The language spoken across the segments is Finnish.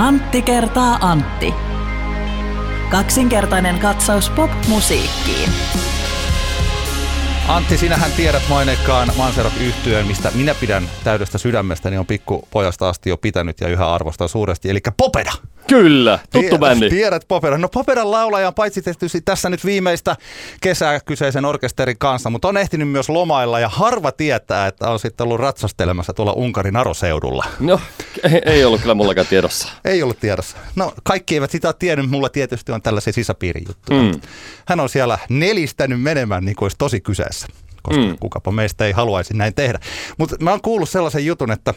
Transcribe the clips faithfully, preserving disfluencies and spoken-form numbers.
Antti kertaa Antti. Kaksinkertainen katsaus pop-musiikkiin. Antti, sinähän tiedät maineikkaan Manserot-yhtyeen, mistä minä pidän täydestä sydämestäni, on pikkupojasta asti jo pitänyt ja yhä arvostaa suuresti, eli Popeda. Kyllä, tuttu bändi. Tiedät Popeda. No Popedan laulaja on paitsi tietysti tässä nyt viimeistä kesää kyseisen orkesterin kanssa, mutta on ehtinyt myös lomailla ja harva tietää, että on sitten ollut ratsastelemassa tuolla Unkarin Aroseudulla. No, ei, ei ollut kyllä mullakaan tiedossa. Ei ollut tiedossa. No, kaikki eivät sitä ole tiennyt, mulla tietysti on tällaisia sisäpiirin juttuja. Mm. Hän on siellä nelistänyt menemään niin kuin olisi tosi kyseessä, koska mm. kukapa meistä ei haluaisi näin tehdä. Mutta mä oon kuullut sellaisen jutun, että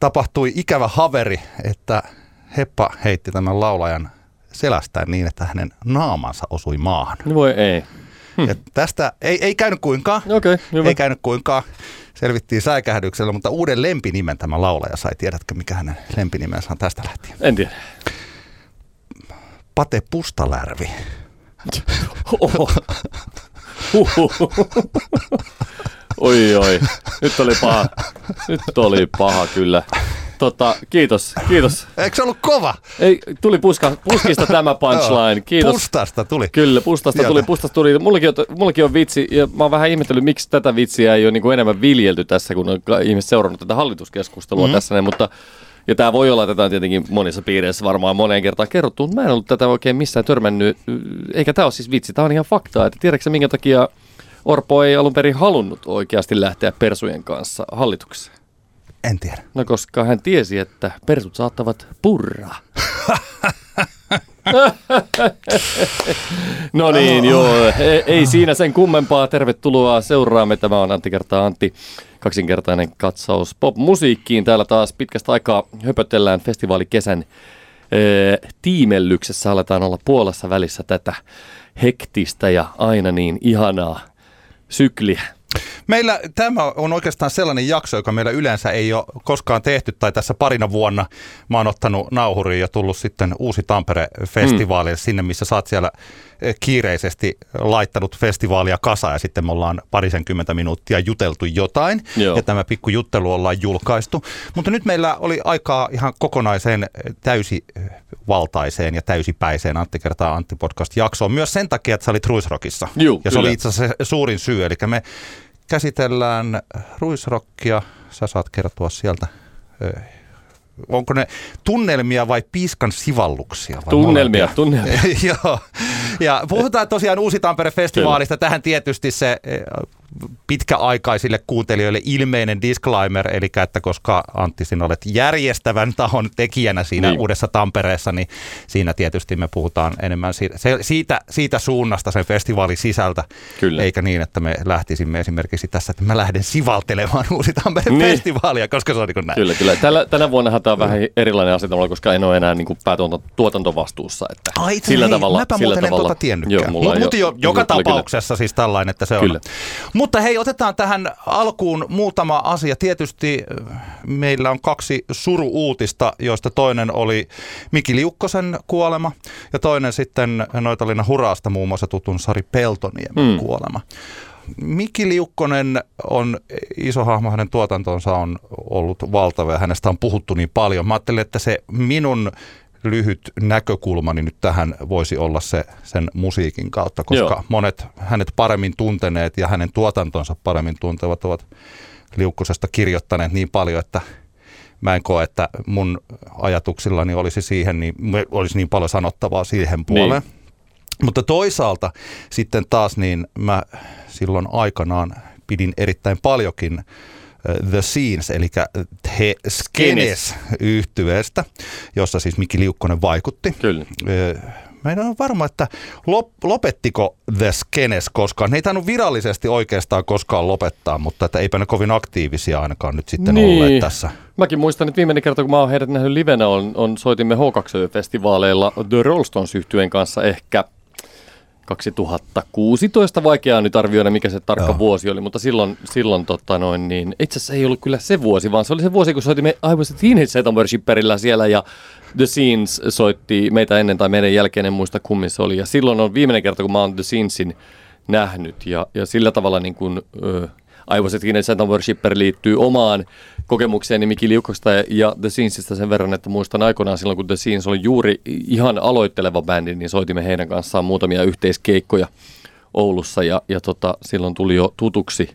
tapahtui ikävä haveri, että heppa heitti tämän laulajan selästään niin, että hänen naamansa osui maahan. No voi ei. Hm. Ja tästä ei, ei käynyt kuinkaan. Okay, ei käynyt kuinkaan. Selvittiin säikähdyksellä, mutta uuden lempinimen tämä laulaja sai. Tiedätkö, mikä hänen lempinimensä on tästä lähtien? En tiedä. Pate Pustalärvi. Oho. Oi, oi. Nyt oli paha. Nyt oli paha kyllä. Tota, kiitos, kiitos. Eikö se ollut kova? Ei, tuli puska, puskista tämä punchline. Kiitos. Pustasta tuli. Kyllä, pustasta tuli. Pustasta tuli. Mullekin on, mullekin on vitsi, ja mä oon vähän ihmetellyt, miksi tätä vitsiä ei ole niin kuin enemmän viljelty tässä, kun on ihmiset seurannut tätä hallituskeskustelua mm-hmm. tässä. Mutta, ja tämä voi olla, tätä on tietenkin monissa piireissä varmaan moneen kertaan kerrottu, mutta mä en ollut tätä oikein missään törmännyt. Eikä tämä ole siis vitsi, tämä on ihan faktaa. Että tiedätkö sä, minkä takia Orpo ei alun perin halunnut oikeasti lähteä persujen kanssa hallitukseen? En tiedä. No koska hän tiesi, että persut saattavat purraa. No niin, joo. Ei, ei siinä sen kummempaa. Tervetuloa seuraamme. Tämä on Antti kertaa Antti. Kaksinkertainen katsaus pop-musiikkiin. Täällä taas pitkästä aikaa höpötellään festivaalikesän ee, tiimellyksessä. Aletaan olla puolessa välissä tätä hektistä ja aina niin ihanaa sykliä. Meillä tämä on oikeastaan sellainen jakso, joka meillä yleensä ei ole koskaan tehty, tai tässä parina vuonna mä oon ottanut nauhuriin ja tullut sitten Uusi Tampere-festivaalille, mm. sinne missä sä oot siellä kiireisesti laittanut festivaalia kasaan, ja sitten me ollaan parisenkymmentä minuuttia juteltu jotain, Joo. ja tämä pikku juttelu ollaan julkaistu. Mutta nyt meillä oli aikaa ihan kokonaiseen täysivaltaiseen ja täysipäiseen Antti kertaa Antti podcast-jaksoon, myös sen takia, että sä olit Ruisrockissa, Juu, ja se kyllä. oli itse asiassa se suurin syy, eli me käsitellään Ruisrockia. Sä saat kertoa sieltä. Onko ne tunnelmia vai piiskan sivalluksia? Tunnelmia, tunnelmia. Joo. Ja puhutaan tosiaan Uusi Tampere-festivaalista. Tähän tietysti se pitkäaikaisille kuuntelijoille ilmeinen disclaimer, eli että koska Antti, sinä olet järjestävän tahon tekijänä siinä niin. Uudessa Tampereessa, niin siinä tietysti me puhutaan enemmän siitä, siitä, siitä suunnasta sen festivaalin sisältä, Kyllä. eikä niin, että me lähtisimme esimerkiksi tässä, että mä lähden sivaltelemaan Uusi Tampere-festivaalia, niin. koska se on niin kuin näin. Kyllä, kyllä. Tällä, tänä vuonna tämä on vähän erilainen asetelma, koska en ole enää niin kuin päätuotantovastuussa. Että Ai itse, sillä hei, tavalla, mäpä sillä muuten tavalla. En tota tiennytkään. Joo, Mut, jo, jo, joka kyllä, tapauksessa kyllä. siis tällainen, että se on. Kyllä. Mutta hei, otetaan tähän alkuun muutama asia. Tietysti meillä on kaksi suru-uutista, joista toinen oli Miki Liukkosen kuolema ja toinen sitten Noitalinna Huraasta muun muassa tutun Sari Peltoniemen mm. kuolema. Miki Liukkonen on iso hahmo, hänen tuotantonsa on ollut valtava ja hänestä on puhuttu niin paljon. Mä ajattelin, että se minun lyhyt näkökulma, niin nyt tähän voisi olla se sen musiikin kautta, koska Joo. monet hänet paremmin tunteneet ja hänen tuotantonsa paremmin tuntevat ovat Liukkosesta kirjoittaneet niin paljon, että mä en koe, että mun ajatuksillani olisi siihen, niin olisi niin paljon sanottavaa siihen puoleen. Niin. Mutta toisaalta sitten taas, niin mä silloin aikanaan pidin erittäin paljonkin The Scenes, eli The Scenes-yhtyeestä, jossa siis Miki Liukkonen vaikutti. Kyllä. Mä en ole varma, että lopettiko The Scenes koskaan. Ne ei tainnut virallisesti oikeastaan koskaan lopettaa, mutta että eipä ne kovin aktiivisia ainakaan nyt sitten niin. olleet tässä. Mäkin muistan, että viimeinen kerta, kun mä oon heidät nähnyt livenä, on, on soitimme H kaksi O-festivaaleilla The Rollstones-yhtyeen kanssa ehkä kaksituhattakuusitoista, vaikeaa nyt arvioida, mikä se tarkka Joo. vuosi oli, mutta silloin, silloin tota noin, niin itse asiassa ei ollut kyllä se vuosi, vaan se oli se vuosi, kun soitimme I Was a Teenage Satan Worshipperillä siellä ja The Scenes soitti meitä ennen tai meidän jälkeen, en muista kummin se oli. Ja silloin on viimeinen kerta, kun mä oon The Scenesin nähnyt ja, ja sillä tavalla niin kuin, ö, I Was a Teenage Satan Worshipper liittyy omaan kokemukseeni Miki Liukosta ja The Scenesistä sen verran, että muistan aikoinaan silloin, kun The Scenes oli juuri ihan aloitteleva bändi, niin soitimme heidän kanssaan muutamia yhteiskeikkoja Oulussa ja, ja tota, silloin tuli jo tutuksi,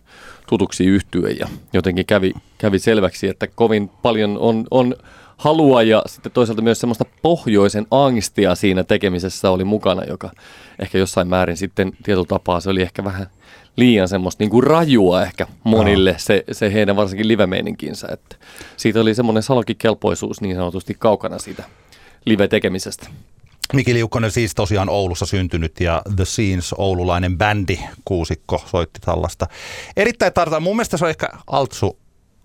tutuksi yhtye ja jotenkin kävi, kävi selväksi, että kovin paljon on, on halua ja sitten toisaalta myös semmoista pohjoisen angstia siinä tekemisessä oli mukana, joka ehkä jossain määrin sitten tietyllä tapaa se oli ehkä vähän liian semmoista niin kuin rajua ehkä monille se, se heidän varsinkin livemeininkinsä, että siitä oli semmoinen salokikelpoisuus niin sanotusti kaukana siitä live-tekemisestä. Miki Liukkonen siis tosiaan Oulussa syntynyt ja The Scenes, oululainen bändi, kuusikko, soitti tällaista. Erittäin tarvitaan, mun mielestä se on ehkä altsu,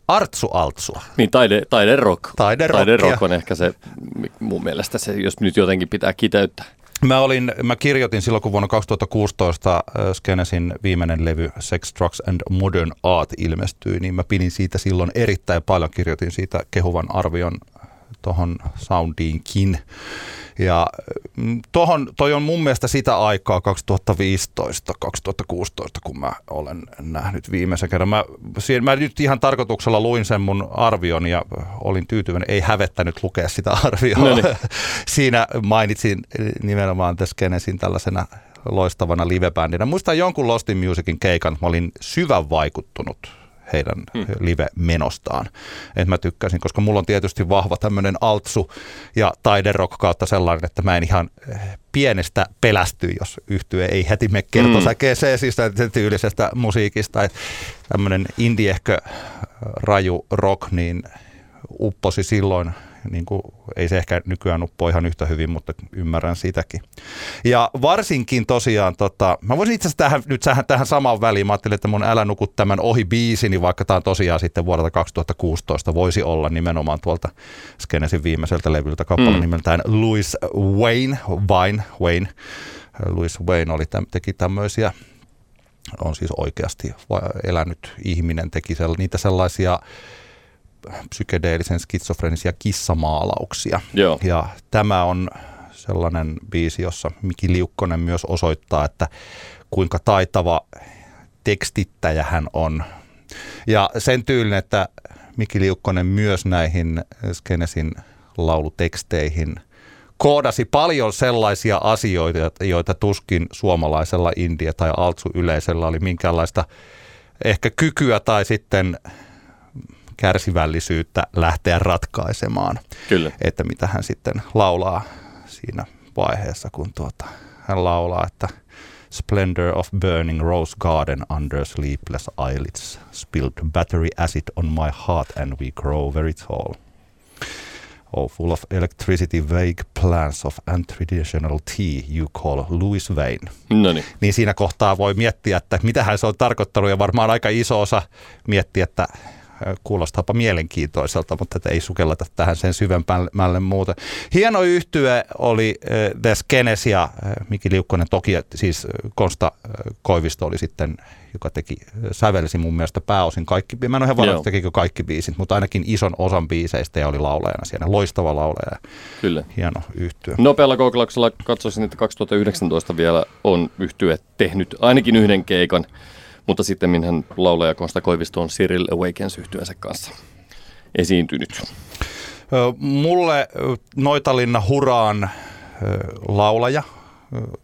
artsu altsua. Niin, taide, taide rock. Taide rock. Taide rock on ehkä se, mun mielestä se, jos nyt jotenkin pitää kiteyttää. Mä, olin, mä kirjoitin silloin, kun vuonna kaksituhattakuusitoista Skenesin viimeinen levy Sex, Drugs and Modern Art ilmestyi, niin mä pidin siitä silloin erittäin paljon, kirjoitin siitä kehuvan arvion tuohon soundiinkin. Ja tohon, toi on mun mielestä sitä aikaa kaksituhattaviisitoista kaksituhattakuusitoista, kun mä olen nähnyt viimeisen kerran. Mä, mä nyt ihan tarkoituksella luin sen mun arvion ja olin tyytyväinen. Ei hävettänyt lukea sitä arvioa. No niin. Siinä mainitsin nimenomaan The Scenesin tällaisena loistavana livebändinä. Muistan jonkun Lost in Musicin keikan, mä olin syvän vaikuttunut heidän hmm. live-menostaan. Et mä tykkäsin, koska mulla on tietysti vahva tämmöinen altsu ja taiderock kautta sellainen, että mä en ihan pienestä pelästy, jos yhtye ei heti me kertosäkeeseen hmm. siis tyylisestä musiikista. Et tämmöinen indiehkö raju rock niin upposi silloin, niin kuin, ei se ehkä nykyään uppo ihan yhtä hyvin, mutta ymmärrän sitäkin. Ja varsinkin tosiaan, tota, mä voisin itse asiassa tähän, nyt tähän samaan väliin, mä ajattelin, että mun Älä nuku tämän ohi biisini, vaikka tämä on tosiaan sitten vuodelta kaksituhattakuusitoista, voisi olla nimenomaan tuolta Skenesin viimeiseltä levyltä kappale mm. nimeltään Louis Wain, Wain, Wain. Louis Wain oli, teki tämmöisiä, on siis oikeasti elänyt ihminen, teki sell, niitä sellaisia psykedeellisen skitsofrenisia kissamaalauksia. Joo. Ja tämä on sellainen biisi, jossa Miki Liukkonen myös osoittaa, että kuinka taitava tekstittäjä hän on. Ja sen tyylin, että Miki Liukkonen myös näihin Skenesin lauluteksteihin koodasi paljon sellaisia asioita, joita tuskin suomalaisella indie- tai altsu-yleisöllä oli minkäänlaista ehkä kykyä tai sitten kärsivällisyyttä lähteä ratkaisemaan. Kyllä. Että mitä hän sitten laulaa siinä vaiheessa, kun tuota, hän laulaa, että Splendor of burning rose garden under sleepless eyelids spilled battery acid on my heart and we grow very tall. Oh, full of electricity, vague plans of untraditional tea you call Louis Wain. Noniin. Niin siinä kohtaa voi miettiä, että mitähän se on tarkoittanut ja varmaan aika iso osa miettiä, että kuulostaapa mielenkiintoiselta, mutta ei sukelleta tähän sen syvemmälle muuta. Hieno yhtye oli The Scenes ja Miki Liukkonen toki, siis Konsta Koivisto oli sitten, joka teki, sävelsi mun mielestä pääosin kaikki, mä en ole ihan varma, tekikö kaikki biisit, mutta ainakin ison osan biiseistä ja oli laulajana siellä, loistava laulaja. Kyllä. Hieno yhtye. Nopealla googlauksella katsoisin, että kaksituhattayhdeksäntoista vielä on yhtye tehnyt ainakin yhden keikan. Mutta sitten minähän laulaja Konsta Koivisto on Cyril Awakens -yhtyeensä kanssa esiintynyt. Mulle Noitalinna Huraan laulaja,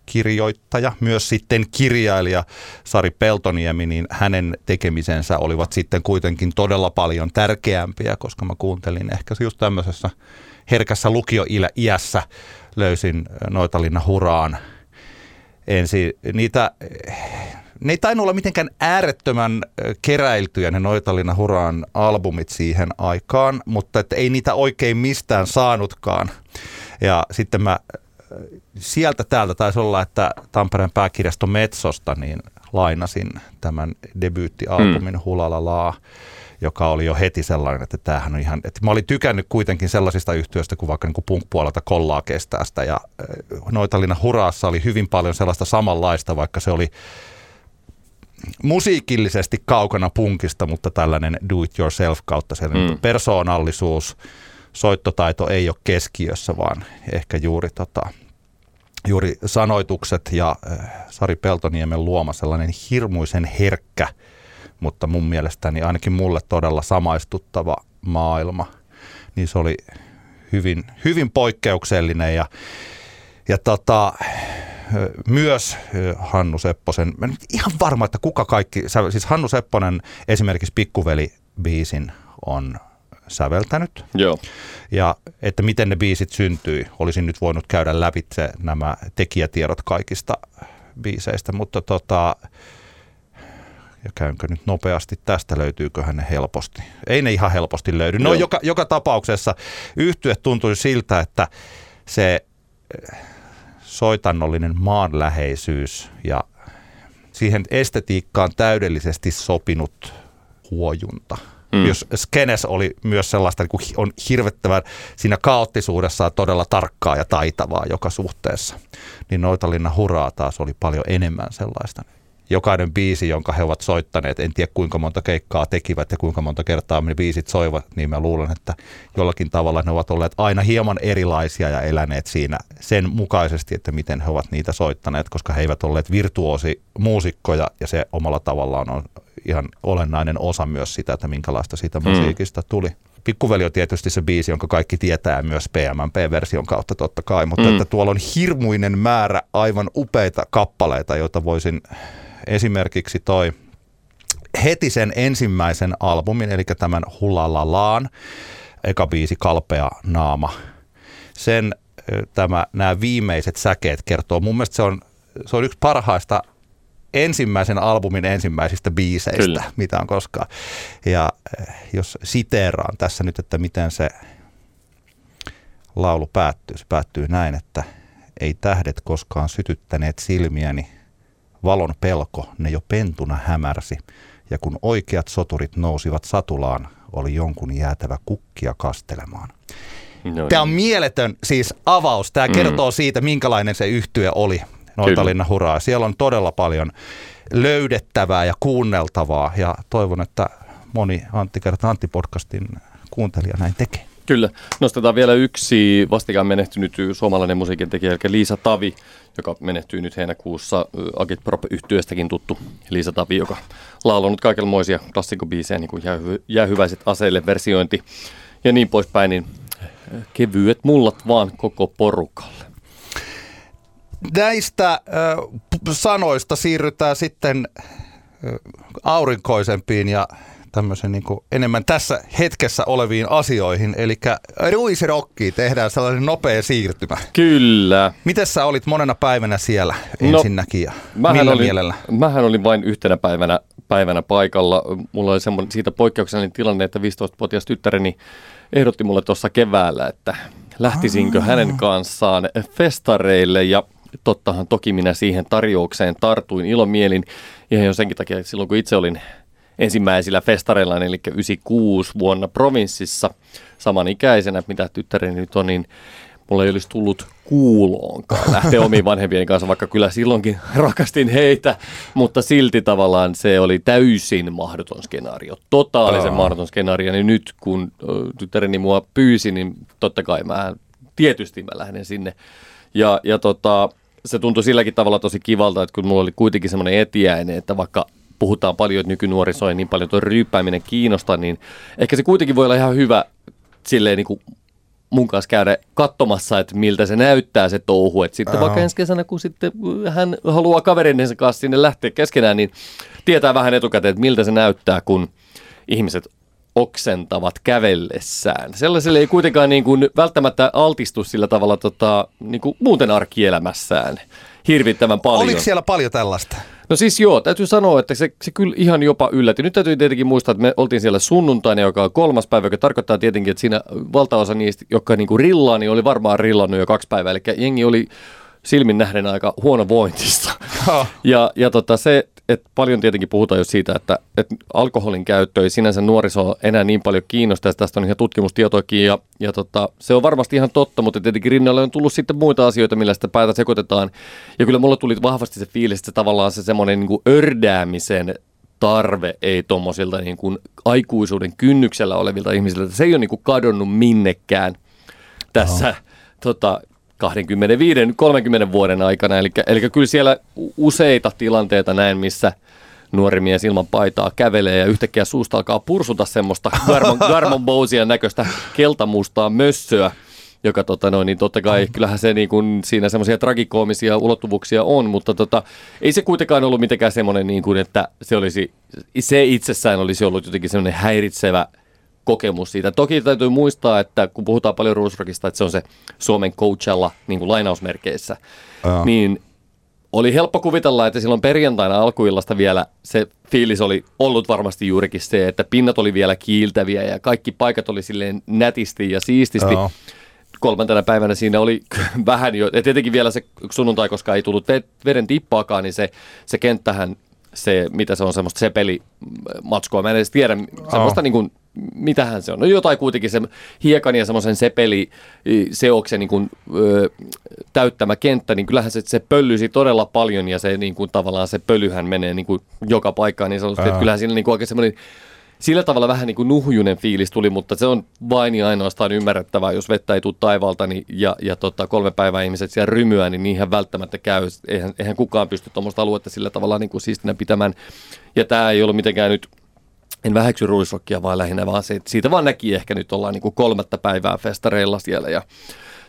kirjoittaja, myös sitten kirjailija Sari Peltoniemi, niin hänen tekemisensä olivat sitten kuitenkin todella paljon tärkeämpiä, koska mä kuuntelin ehkä just tämmöisessä herkässä lukioiässä löysin Noitalinna Huraan ensin niitä. Ne ei tainnut olla mitenkään äärettömän keräiltyjä ne Noitalinna Huraan albumit siihen aikaan, mutta et ei niitä oikein mistään saanutkaan. Ja sitten mä sieltä täältä taisi olla, että Tampereen pääkirjasto Metsosta niin lainasin tämän debyyttialbumin hmm. Hulala-laa, joka oli jo heti sellainen, että tämähän on ihan, että mä olin tykännyt kuitenkin sellaisista yhtiöistä kuin vaikka niin kuin Punk-puolelta Kollaa kestää sitä. Ja Noitalinna Huraassa oli hyvin paljon sellaista samanlaista, vaikka se oli musiikillisesti kaukana punkista, mutta tällainen do-it-yourself kautta sellainen mm. persoonallisuus, soittotaito ei ole keskiössä, vaan ehkä juuri, tota, juuri sanoitukset ja Sari Peltoniemen luoma sellainen hirmuisen herkkä mutta mun mielestäni ainakin mulle todella samaistuttava maailma. Niin se oli hyvin, hyvin poikkeuksellinen ja, ja tota, myös Hannu Sepposen, mä en ihan varma, että kuka kaikki, siis Hannu Sepponen esimerkiksi Pikkuveli-biisin on säveltänyt. Joo. Ja että miten ne biisit syntyi, olisin nyt voinut käydä lävitse nämä tekijätiedot kaikista biiseistä, mutta tota, ja käynkö nyt nopeasti tästä, löytyyköhän ne helposti? Ei ne ihan helposti löydy. No joka, joka tapauksessa yhtye tuntui siltä, että se soitannollinen maanläheisyys ja siihen estetiikkaan täydellisesti sopinut huojunta. Mm. Jos skenes oli myös sellaista, niin kuin on hirvettävän siinä kaoottisuudessaan todella tarkkaa ja taitavaa joka suhteessa, niin Noitalinna Huraa taas oli paljon enemmän sellaista. Jokainen biisi, jonka he ovat soittaneet, en tiedä kuinka monta keikkaa tekivät ja kuinka monta kertaa ne biisit soivat, niin mä luulen, että jollakin tavalla ne ovat olleet aina hieman erilaisia ja eläneet siinä sen mukaisesti, että miten he ovat niitä soittaneet, koska he eivät olleet virtuoosimuusikkoja ja se omalla tavallaan on ihan olennainen osa myös sitä, että minkälaista siitä musiikista tuli. Pikkuveli on tietysti se biisi, jonka kaikki tietää myös P M P-version kautta totta kai, mutta mm. että tuolla on hirmuinen määrä aivan upeita kappaleita, joita voisin esimerkiksi toi heti sen ensimmäisen albumin, eli tämän Hulala-laan, eka biisi Kalpea naama. Sen tämä, nämä viimeiset säkeet kertoo. Mun mielestä se on, se on yksi parhaista ensimmäisen albumin ensimmäisistä biiseistä, Kyllä. mitä on koskaan. Ja jos siteeraan tässä nyt, että miten se laulu päättyy. Se päättyy näin, että ei tähdet koskaan sytyttäneet silmiäni. Valon pelko ne jo pentuna hämärsi. Ja kun oikeat soturit nousivat satulaan, oli jonkun jäätävä kukkia kastelemaan. No, tämä on mieletön siis avaus. Tämä mm. kertoo siitä, minkälainen se yhtye oli. Noitalinna Huraa. Siellä on todella paljon löydettävää ja kuunneltavaa ja toivon, että moni Antti kertaa Antti-podcastin kuuntelija näin tekee. Kyllä. Nostetaan vielä yksi vastikään menehtynyt suomalainen musiikin tekijä, Liisa Tavi, joka menehtyy nyt heinäkuussa Agitprop-yhtyeestäkin tuttu Liisa Tavi, joka laulonut kaikenlaisia klassikkobiisejä, niin kuin Jäähyväiset aseille versiointi ja niin poispäin, niin kevyet mullat vaan koko porukalle. Näistä äh, sanoista siirrytään sitten äh, aurinkoisempiin ja tämmöisen niin kuin enemmän tässä hetkessä oleviin asioihin. Eli Ruisrockiin tehdään sellainen nopea siirtymä. Kyllä. Miten sä olit monena päivänä siellä ensinnäkin ja no, millä olin, mielellä? Mähän olin vain yhtenä päivänä, päivänä paikalla. Mulla oli semmoinen siitä poikkeuksellinen tilanne, että viisitoistavuotias tyttäreni ehdotti mulle tuossa keväällä, että lähtisinkö ah. hänen kanssaan festareille ja tottahan toki minä siihen tarjoukseen tartuin ilomielin ihan jo senkin takia, että silloin kun itse olin ensimmäisillä festareilla, eli yhdeksänkymmentäkuusi vuonna provinssissa samanikäisenä, mitä tyttäreni nyt on, niin mulla ei olisi tullut kuuloonkaan lähteä omiin vanhempieni kanssa, vaikka kyllä silloinkin rakastin heitä, mutta silti tavallaan se oli täysin mahdoton skenaario, totaalisen Aa. mahdoton skenaario, niin nyt kun tyttäreni mua pyysi, niin totta kai mä tietysti mä lähden sinne. Ja, ja tota, se tuntui silläkin tavalla tosi kivalta, että kun mulla oli kuitenkin semmoinen etiäinen, että vaikka puhutaan paljon, että nykynuorisoa ei niin paljon tuo ryyppääminen kiinnosta, niin ehkä se kuitenkin voi olla ihan hyvä silleen niin kuin mun kanssa käydä katsomassa, että miltä se näyttää se touhu. Että sitten vaikka ensi kesänä, kun sitten hän haluaa kaverinensa kanssa sinne lähteä keskenään, niin tietää vähän etukäteen, että miltä se näyttää, kun ihmiset oksentavat kävellessään. Sellaiselle ei kuitenkaan niin kuin välttämättä altistu sillä tavalla tota, niin kuin muuten arkielämässään hirvittävän paljon. Oliko siellä paljon tällaista? No siis joo, täytyy sanoa, että se, se kyllä ihan jopa yllätti. Nyt täytyy tietenkin muistaa, että me oltiin siellä sunnuntaina, joka on kolmas päivä, joka tarkoittaa tietenkin, että siinä valtaosa niistä, jotka niin kuin rillaa, niin oli varmaan rillannut jo kaksi päivää. Eli jengi oli silmin nähden aika huonovointista. Oh. Ja, ja tota, se, että paljon tietenkin puhutaan jo siitä, että, että alkoholin käyttö ei sinänsä nuorisoa enää niin paljon kiinnosta. Tästä on ihan tutkimustietoakin ja, ja tota, se on varmasti ihan totta, mutta tietenkin rinnalle on tullut sitten muita asioita, millä sitä päätä sekoitetaan. Ja kyllä mulla tuli vahvasti se fiilis, että tavallaan se semmoinen niin kuin ördäämisen tarve ei tuommoisilta niin kuin aikuisuuden kynnyksellä olevilta ihmisiltä. Se ei ole niin kuin kadonnut minnekään tässä oh. tota, kaksikymmentäviisi kolmekymmentä vuoden aikana, eli, eli kyllä siellä useita tilanteita näin, missä nuori mies ilman paitaa kävelee ja yhtäkkiä suusta alkaa pursuta semmoista Garmon, Garmon Bousien näköistä keltamustaa mössöä, joka tota noin, niin totta kai kyllähän se niin kuin, siinä semmoisia tragikoomisia ulottuvuuksia on, mutta tota, ei se kuitenkaan ollut mitenkään semmoinen, niin kuin, että se, olisi, se itsessään olisi ollut jotenkin semmoinen häiritsevä kokemus siitä. Toki täytyy muistaa, että kun puhutaan paljon Ruusrockista, että se on se Suomen Coachella niin kuin lainausmerkeissä, Aa. niin oli helppo kuvitella, että silloin perjantaina alkuillasta vielä se fiilis oli ollut varmasti juurikin se, että pinnat oli vielä kiiltäviä ja kaikki paikat oli silleen nätisti ja siististi. Aa. Kolmantena päivänä siinä oli vähän jo, ja tietenkin vielä se sunnuntai, koska ei tullut veden tippaakaan, niin se, se kenttähän, se, mitä se on, semmoista sepelimatskua. Mä en edes tiedä, semmoista oh. niin kuin, mitähän se on. No jotain kuitenkin, se hiekan ja semmoisen sepeliseoksen niin kuin, ö, täyttämä kenttä, niin kyllähän se, se pöllysi todella paljon, ja se niin kuin, tavallaan se pölyhän menee niin kuin, joka paikkaan, niin sanotusti, oh. että kyllähän siinä niin kuin, oikein semmoinen sillä tavalla vähän niin kuin nuhjunen fiilis tuli, mutta se on vain ja ainoastaan ymmärrettävää, jos vettä ei tule taivaalta niin, ja, ja tota, kolme päivää ihmiset siellä rymyää, niin niinhän välttämättä käy. Eihän, eihän kukaan pysty tuommoista aluetta sillä tavalla niin kuin siistinä pitämään. Ja tämä ei ollut mitenkään nyt, en väheksy Ruisrockia vaan lähinnä, vaan se, siitä vaan näki ehkä nyt ollaan niin kuin kolmatta päivää festareilla siellä. Ja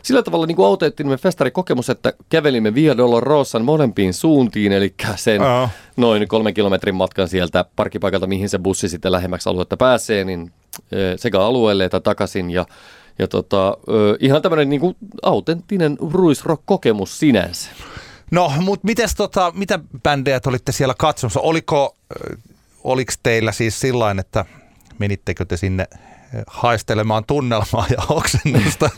sillä tavalla niin kuin autenttinen festarikokemus, että kävelimme Via Dolorosan molempiin suuntiin, eli sen oh. noin kolmen kilometrin matkan sieltä parkkipaikalta, mihin se bussi sitten lähemmäksi aluetta pääsee, niin sekä alueelle että takaisin. Ja, ja tota, ihan tämmöinen niin kuin autenttinen Ruisrock-kokemus sinänsä. No, mutta mites tota, mitä bändejä olitte siellä katsomassa? Oliko, oliko teillä siis sillain, että menittekö te sinne haistelemaan tunnelmaa ja oksennusta,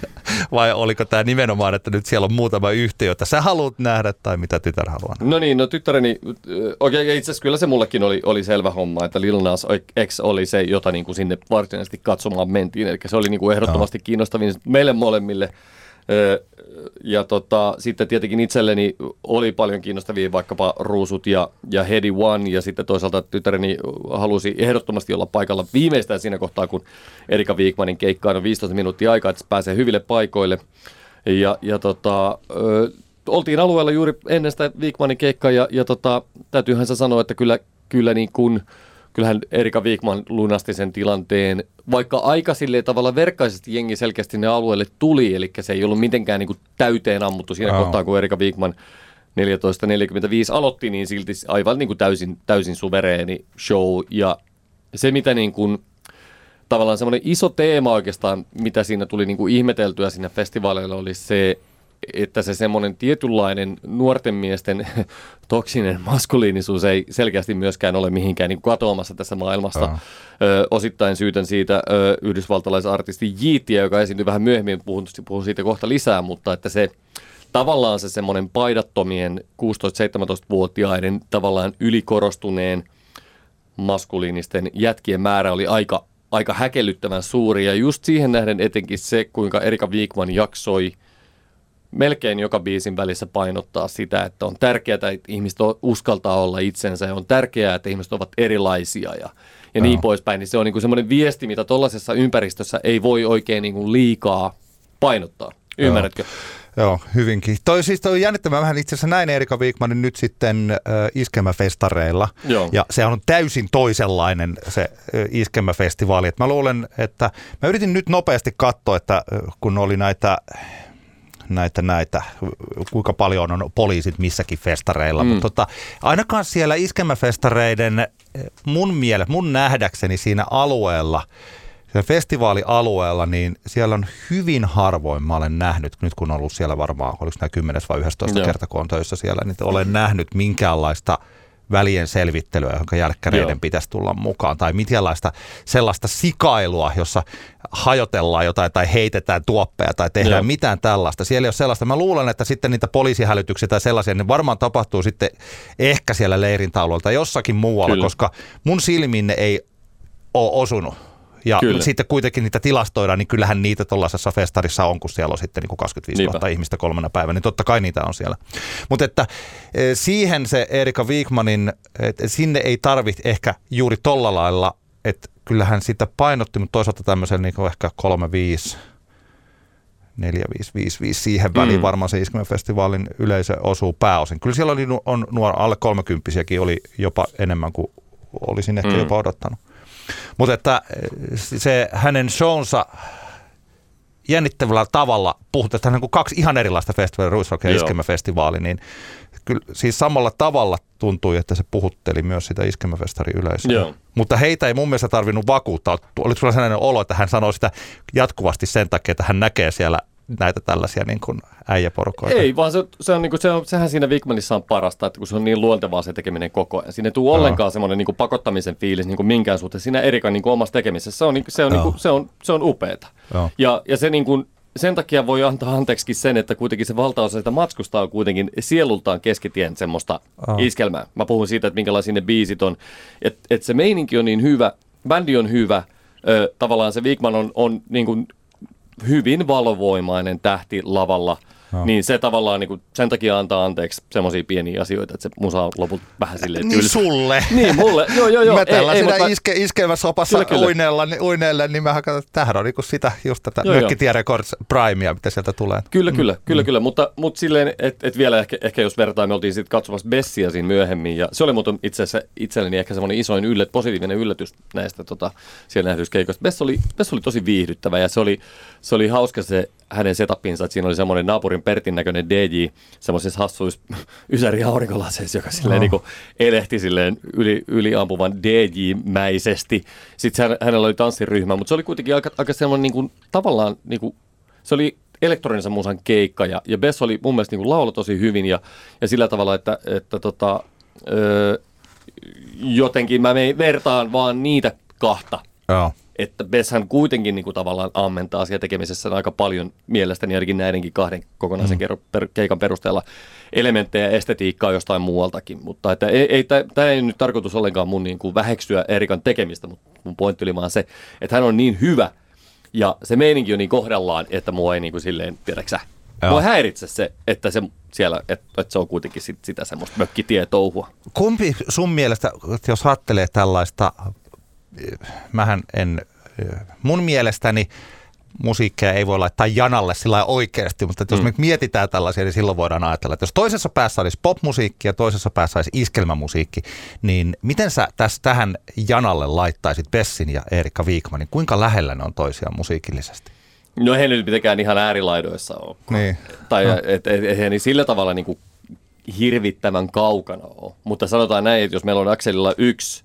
vai oliko tämä nimenomaan, että nyt siellä on muutama yhtiö, jota sä haluat nähdä, tai mitä tytär haluaa nähdä? No niin, no tyttäreni, okei, itse asiassa kyllä se mullekin oli, oli selvä homma, että Lil Nas X oli se, jota niin kuin sinne varsinaisesti katsomaan mentiin, eli se oli niin kuin ehdottomasti no. kiinnostavin meille molemmille. Ja tota, sitten tietenkin itselleni oli paljon kiinnostavia vaikkapa Ruusut ja, ja Headie One, ja sitten toisaalta tyttäreni halusi ehdottomasti olla paikalla viimeistään siinä kohtaa, kun Erika Vikmanin keikkaan on viisitoista minuuttia aikaa, että pääsee hyville paikoille. Ja, ja tota, ö, oltiin alueella juuri ennen sitä Vikmanin keikkaa, ja, ja tota, täytyyhän se sanoa, että kyllä, kyllä niin kuin... Kyllähän Erika Vikman lunasti sen tilanteen, vaikka aika silleen tavalla verkkaisesti jengi selkeästi ne alueelle tuli, eli se ei ollut mitenkään niin kuin täyteen ammuttu siinä oh. kohtaa, kun Erika Vikman neljätoista neljäkymmentäviisi aloitti, niin silti aivan niin kuin täysin, täysin suvereeni show. Ja se, mitä niin kuin, tavallaan semmoinen iso teema oikeastaan, mitä siinä tuli niin kuin ihmeteltyä siinä festivaaleilla, oli se, että se semmoinen tietynlainen nuorten miesten toksinen maskuliinisuus ei selkeästi myöskään ole mihinkään niin kuin katoamassa tässä maailmasta. Uh-huh. Ö, osittain syytän siitä ö, yhdysvaltalaisartisti Yeatia, joka esiintyi vähän myöhemmin, puhun, puhun siitä kohta lisää, mutta että se tavallaan se semmoinen paidattomien kuusitoista seitsemäntoista-vuotiaiden tavallaan ylikorostuneen maskuliinisten jätkien määrä oli aika, aika häkellyttävän suuri, ja just siihen nähden etenkin se, kuinka Erika Vikman jaksoi melkein joka biisin välissä painottaa sitä, että on tärkeää, että ihmiset uskaltaa olla itsensä ja on tärkeää, että ihmiset ovat erilaisia ja, ja niin poispäin. Niin se on niinku semmoinen viesti, mitä tuollaisessa ympäristössä ei voi oikein niinku liikaa painottaa. Ymmärrätkö? Joo, Joo hyvinkin. Toi siis toi on jännittävää vähän itse asiassa näin Erika Vikmanin nyt sitten äh, Iskelmäfestareilla. Joo. Ja se on täysin toisenlainen se äh, Iskelmäfestivaali. Et mä luulen, että mä yritin nyt nopeasti katsoa, että äh, kun oli näitä... näitä, näitä, kuinka paljon on poliisit missäkin festareilla. Mm. Mutta tota, ainakaan siellä iskemäfestareiden mun miele, mun nähdäkseni siinä alueella, sen festivaalialueella, niin siellä on hyvin harvoin, mä olen nähnyt, nyt kun on ollut siellä varmaan, oliko nämä kymmenen vai yksitoista Joo. kerta, kun on töissä siellä, niin olen nähnyt minkäänlaista välien selvittelyä, jonka jälkkäreiden Joo. pitäisi tulla mukaan, tai mitänlaista sellaista sikailua, jossa hajotellaan jotain tai heitetään tuoppeja tai tehdään Joo. mitään tällaista. Siellä ei ole sellaista. Mä luulen, että sitten niitä poliisihälytyksiä tai sellaisia, ne varmaan tapahtuu sitten ehkä siellä leirintaululla tai jossakin muualla, Kyllä. koska mun silmiin ne ei ole osunut. Ja Kyllä. sitten kuitenkin niitä tilastoidaan, niin kyllähän niitä tuollaisessa festarissa on, kun siellä on sitten niin kaksikymmentäviisituhatta ihmistä kolmena päivänä, niin totta kai niitä on siellä. Mutta että siihen se Erika Vikmanin, että sinne ei tarvitse ehkä juuri tolla lailla, että kyllähän sitä painotti, mutta toisaalta tämmöisen niin ehkä kolme viisi neljä viisi viisi viisi siihen väliin mm. varmaan se Iskelmäfestivaalin yleisö osuu pääosin. Kyllä siellä oli, on nuor, alle kolmekymppisiäkin oli jopa enemmän kuin olisin ehkä mm. jopa odottanut. Mutta että se hänen shownsa jännittävällä tavalla, puhutaan niin kuin kaksi ihan erilaista festivaalia, Ruisrock ja Iskelmäfestivaali, niin kyllä siis samalla tavalla tuntui, että se puhutteli myös sitä Iskelmäfestarin yleisöä. Joo. Mutta heitä ei mun mielestä tarvinnut vakuuttaa. Oli sulla sellainen olo, että hän sanoi sitä jatkuvasti sen takia, että hän näkee siellä näitä tällaisia niin kuin äijäporukoita. Ei, vaan se, se on, niin kuin, se on, sehän siinä Vikmanissa on parasta, että kun se on niin luontevaa se tekeminen koko ajan. Siinä ei tule ollenkaan semmoinen niin kuin pakottamisen fiilis niin kuin minkään suhteen. Siinä Erikan niin kuin omassa tekemisessä se on, niin, se on, niin kuin, se on, se on upeata. Joo. Ja, ja se niin kuin... Sen takia voi antaa anteeksikin sen, että kuitenkin se valtaosa sitä matskusta on kuitenkin sielultaan keskitien semmoista oh. iskelmää. Mä puhun siitä, että minkälaisia ne biisit on. Että et se meininki on niin hyvä, bändi on hyvä, ö, tavallaan se Vikman on, on niin kuin hyvin valovoimainen tähti lavalla. No. Niin se tavallaan niinku sen takia antaa anteeksi semmoisia pieniä asioita, että se musa on lopulta vähän silleen tylsä. Niin sulle. Niin mulle. Joo, joo, joo. Mä tällaisena iske, iskevässä opassa uineelle, niin mä katsoin, että tämähän on niinku sitä, just tätä Mökkitie Records Primea, mitä sieltä tulee. Kyllä, kyllä, mm. kyllä, kyllä. Mutta, mutta silleen, että et vielä ehkä, ehkä jos vertaan, me oltiin sitten katsomassa Bessiä siinä myöhemmin, ja se oli muuten itse asiassa itselleni ehkä semmoinen isoin yllät, positiivinen yllätys näistä tota, siellä nähdyistä keikoista. Bess oli, Bess oli tosi viihdyttävä, ja se oli, se oli hauska se hänen setupinsa, että siinä oli semmoinen naapurin Pertin näköinen D J, semmoisessa hassuissa ysäri-aurinkolaseissa, joka silleen no. niin kuin elehti silleen yli, yliampuvan D J-mäisesti. Sitten hänellä oli tanssiryhmä, mutta se oli kuitenkin aika, aika semmoinen niin kuin, tavallaan, niin kuin, se oli elektronisen musan keikka, ja, ja Bess oli mun mielestä niin kuin laula tosi hyvin, ja, ja sillä tavalla, että, että tota, öö, jotenkin mä mein, vertaan vaan niitä kahta. No. Että Besshän kuitenkin niin kuin tavallaan ammentaa siellä tekemisessä aika paljon mielestäni ainakin näidenkin kahden kokonaisen mm. keikan perusteella elementtejä ja estetiikkaa jostain muualtakin. Mutta että ei, ei, tämä ei nyt tarkoitus ollenkaan mun niin kuin väheksyä Erikan tekemistä, mutta mun pointti oli vaan se, että hän on niin hyvä ja se meininki on niin kohdallaan, että mua ei niin kuin silleen, tiedäksä, mua häiritse se, että se siellä, että, että se on kuitenkin sit, sitä semmoista mökkitietouhua. Kumpi sun mielestä, jos ajattelee tällaista... Mähän en, mun mielestäni musiikkia ei voi laittaa janalle sillä oikeasti, mutta jos me mm. mietitään tällaisia, niin silloin voidaan ajatella, että jos toisessa päässä olisi popmusiikki ja toisessa päässä olisi iskelmämusiikki, niin miten sä täs, tähän janalle laittaisit Bessin ja Erika Vikmanin? Kuinka lähellä ne on toisiaan musiikillisesti? No he nyt mitenkään ihan äärilaidoissa ole. Niin. Tai no. et, et, et, et, niin sillä tavalla niin kuin hirvittävän kaukana ole. Mutta sanotaan näin, että jos meillä on akselilla yksi,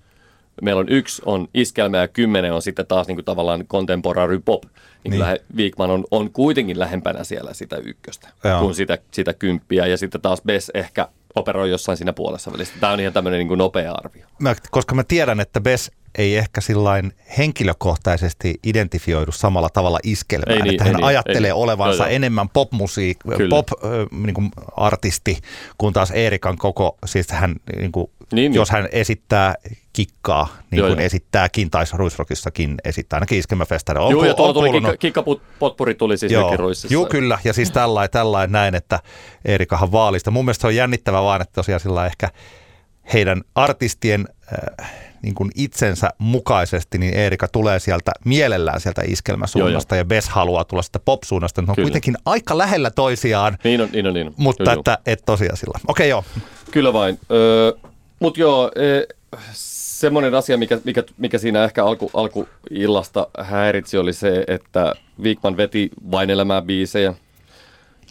meillä on yksi on iskelmä ja kymmenen on sitten taas niin kuin tavallaan contemporary pop. Niin niin. Lähe, Vikman on, on kuitenkin lähempänä siellä sitä ykköstä Jaa. kuin sitä, sitä kymppiä. Ja sitten taas Bess ehkä operoi jossain siinä puolessa välissä. Tämä on ihan tämmöinen niin kuin nopea arvio. Mä, koska mä tiedän, että Bess ei ehkä sillain henkilökohtaisesti identifioidu samalla tavalla iskelmään. Niin, että hän niin, ajattelee niin, olevansa no, enemmän pop-musiik- pop-artisti äh, niin kuin taas Erikan koko, siis hän niin kuin, niin, jos niin. hän esittää kikkaa, niin joo, kuin joo. esittääkin, tai Ruisrockissakin esittää, ainakin iskelmäfestareilla. Joo, ja tuolla tuli kikka, kikkapotpuri tuli siis joo, Ruississa. Joo, kyllä, ja siis tällainen tällain, näin, että Erikahan vaalista. Mun mielestä se on jännittävä vaan, että tosiaan sillä ehkä heidän artistien... Äh, niin kuin itsensä mukaisesti, niin Erika tulee sieltä mielellään sieltä iskelmäsuunnasta joo, joo. ja Bess haluaa tulla sitä popsuunnasta. Ne on Kyllä. kuitenkin aika lähellä toisiaan, niin on, niin on, niin on. mutta joo, että, et tosiaan sillä. Okei, joo. Kyllä vain. Öö, mutta joo, e, semmoinen asia, mikä, mikä, mikä siinä ehkä alku, alkuillasta häiritsi, oli se, että Vikman veti Vain elämää biisejä.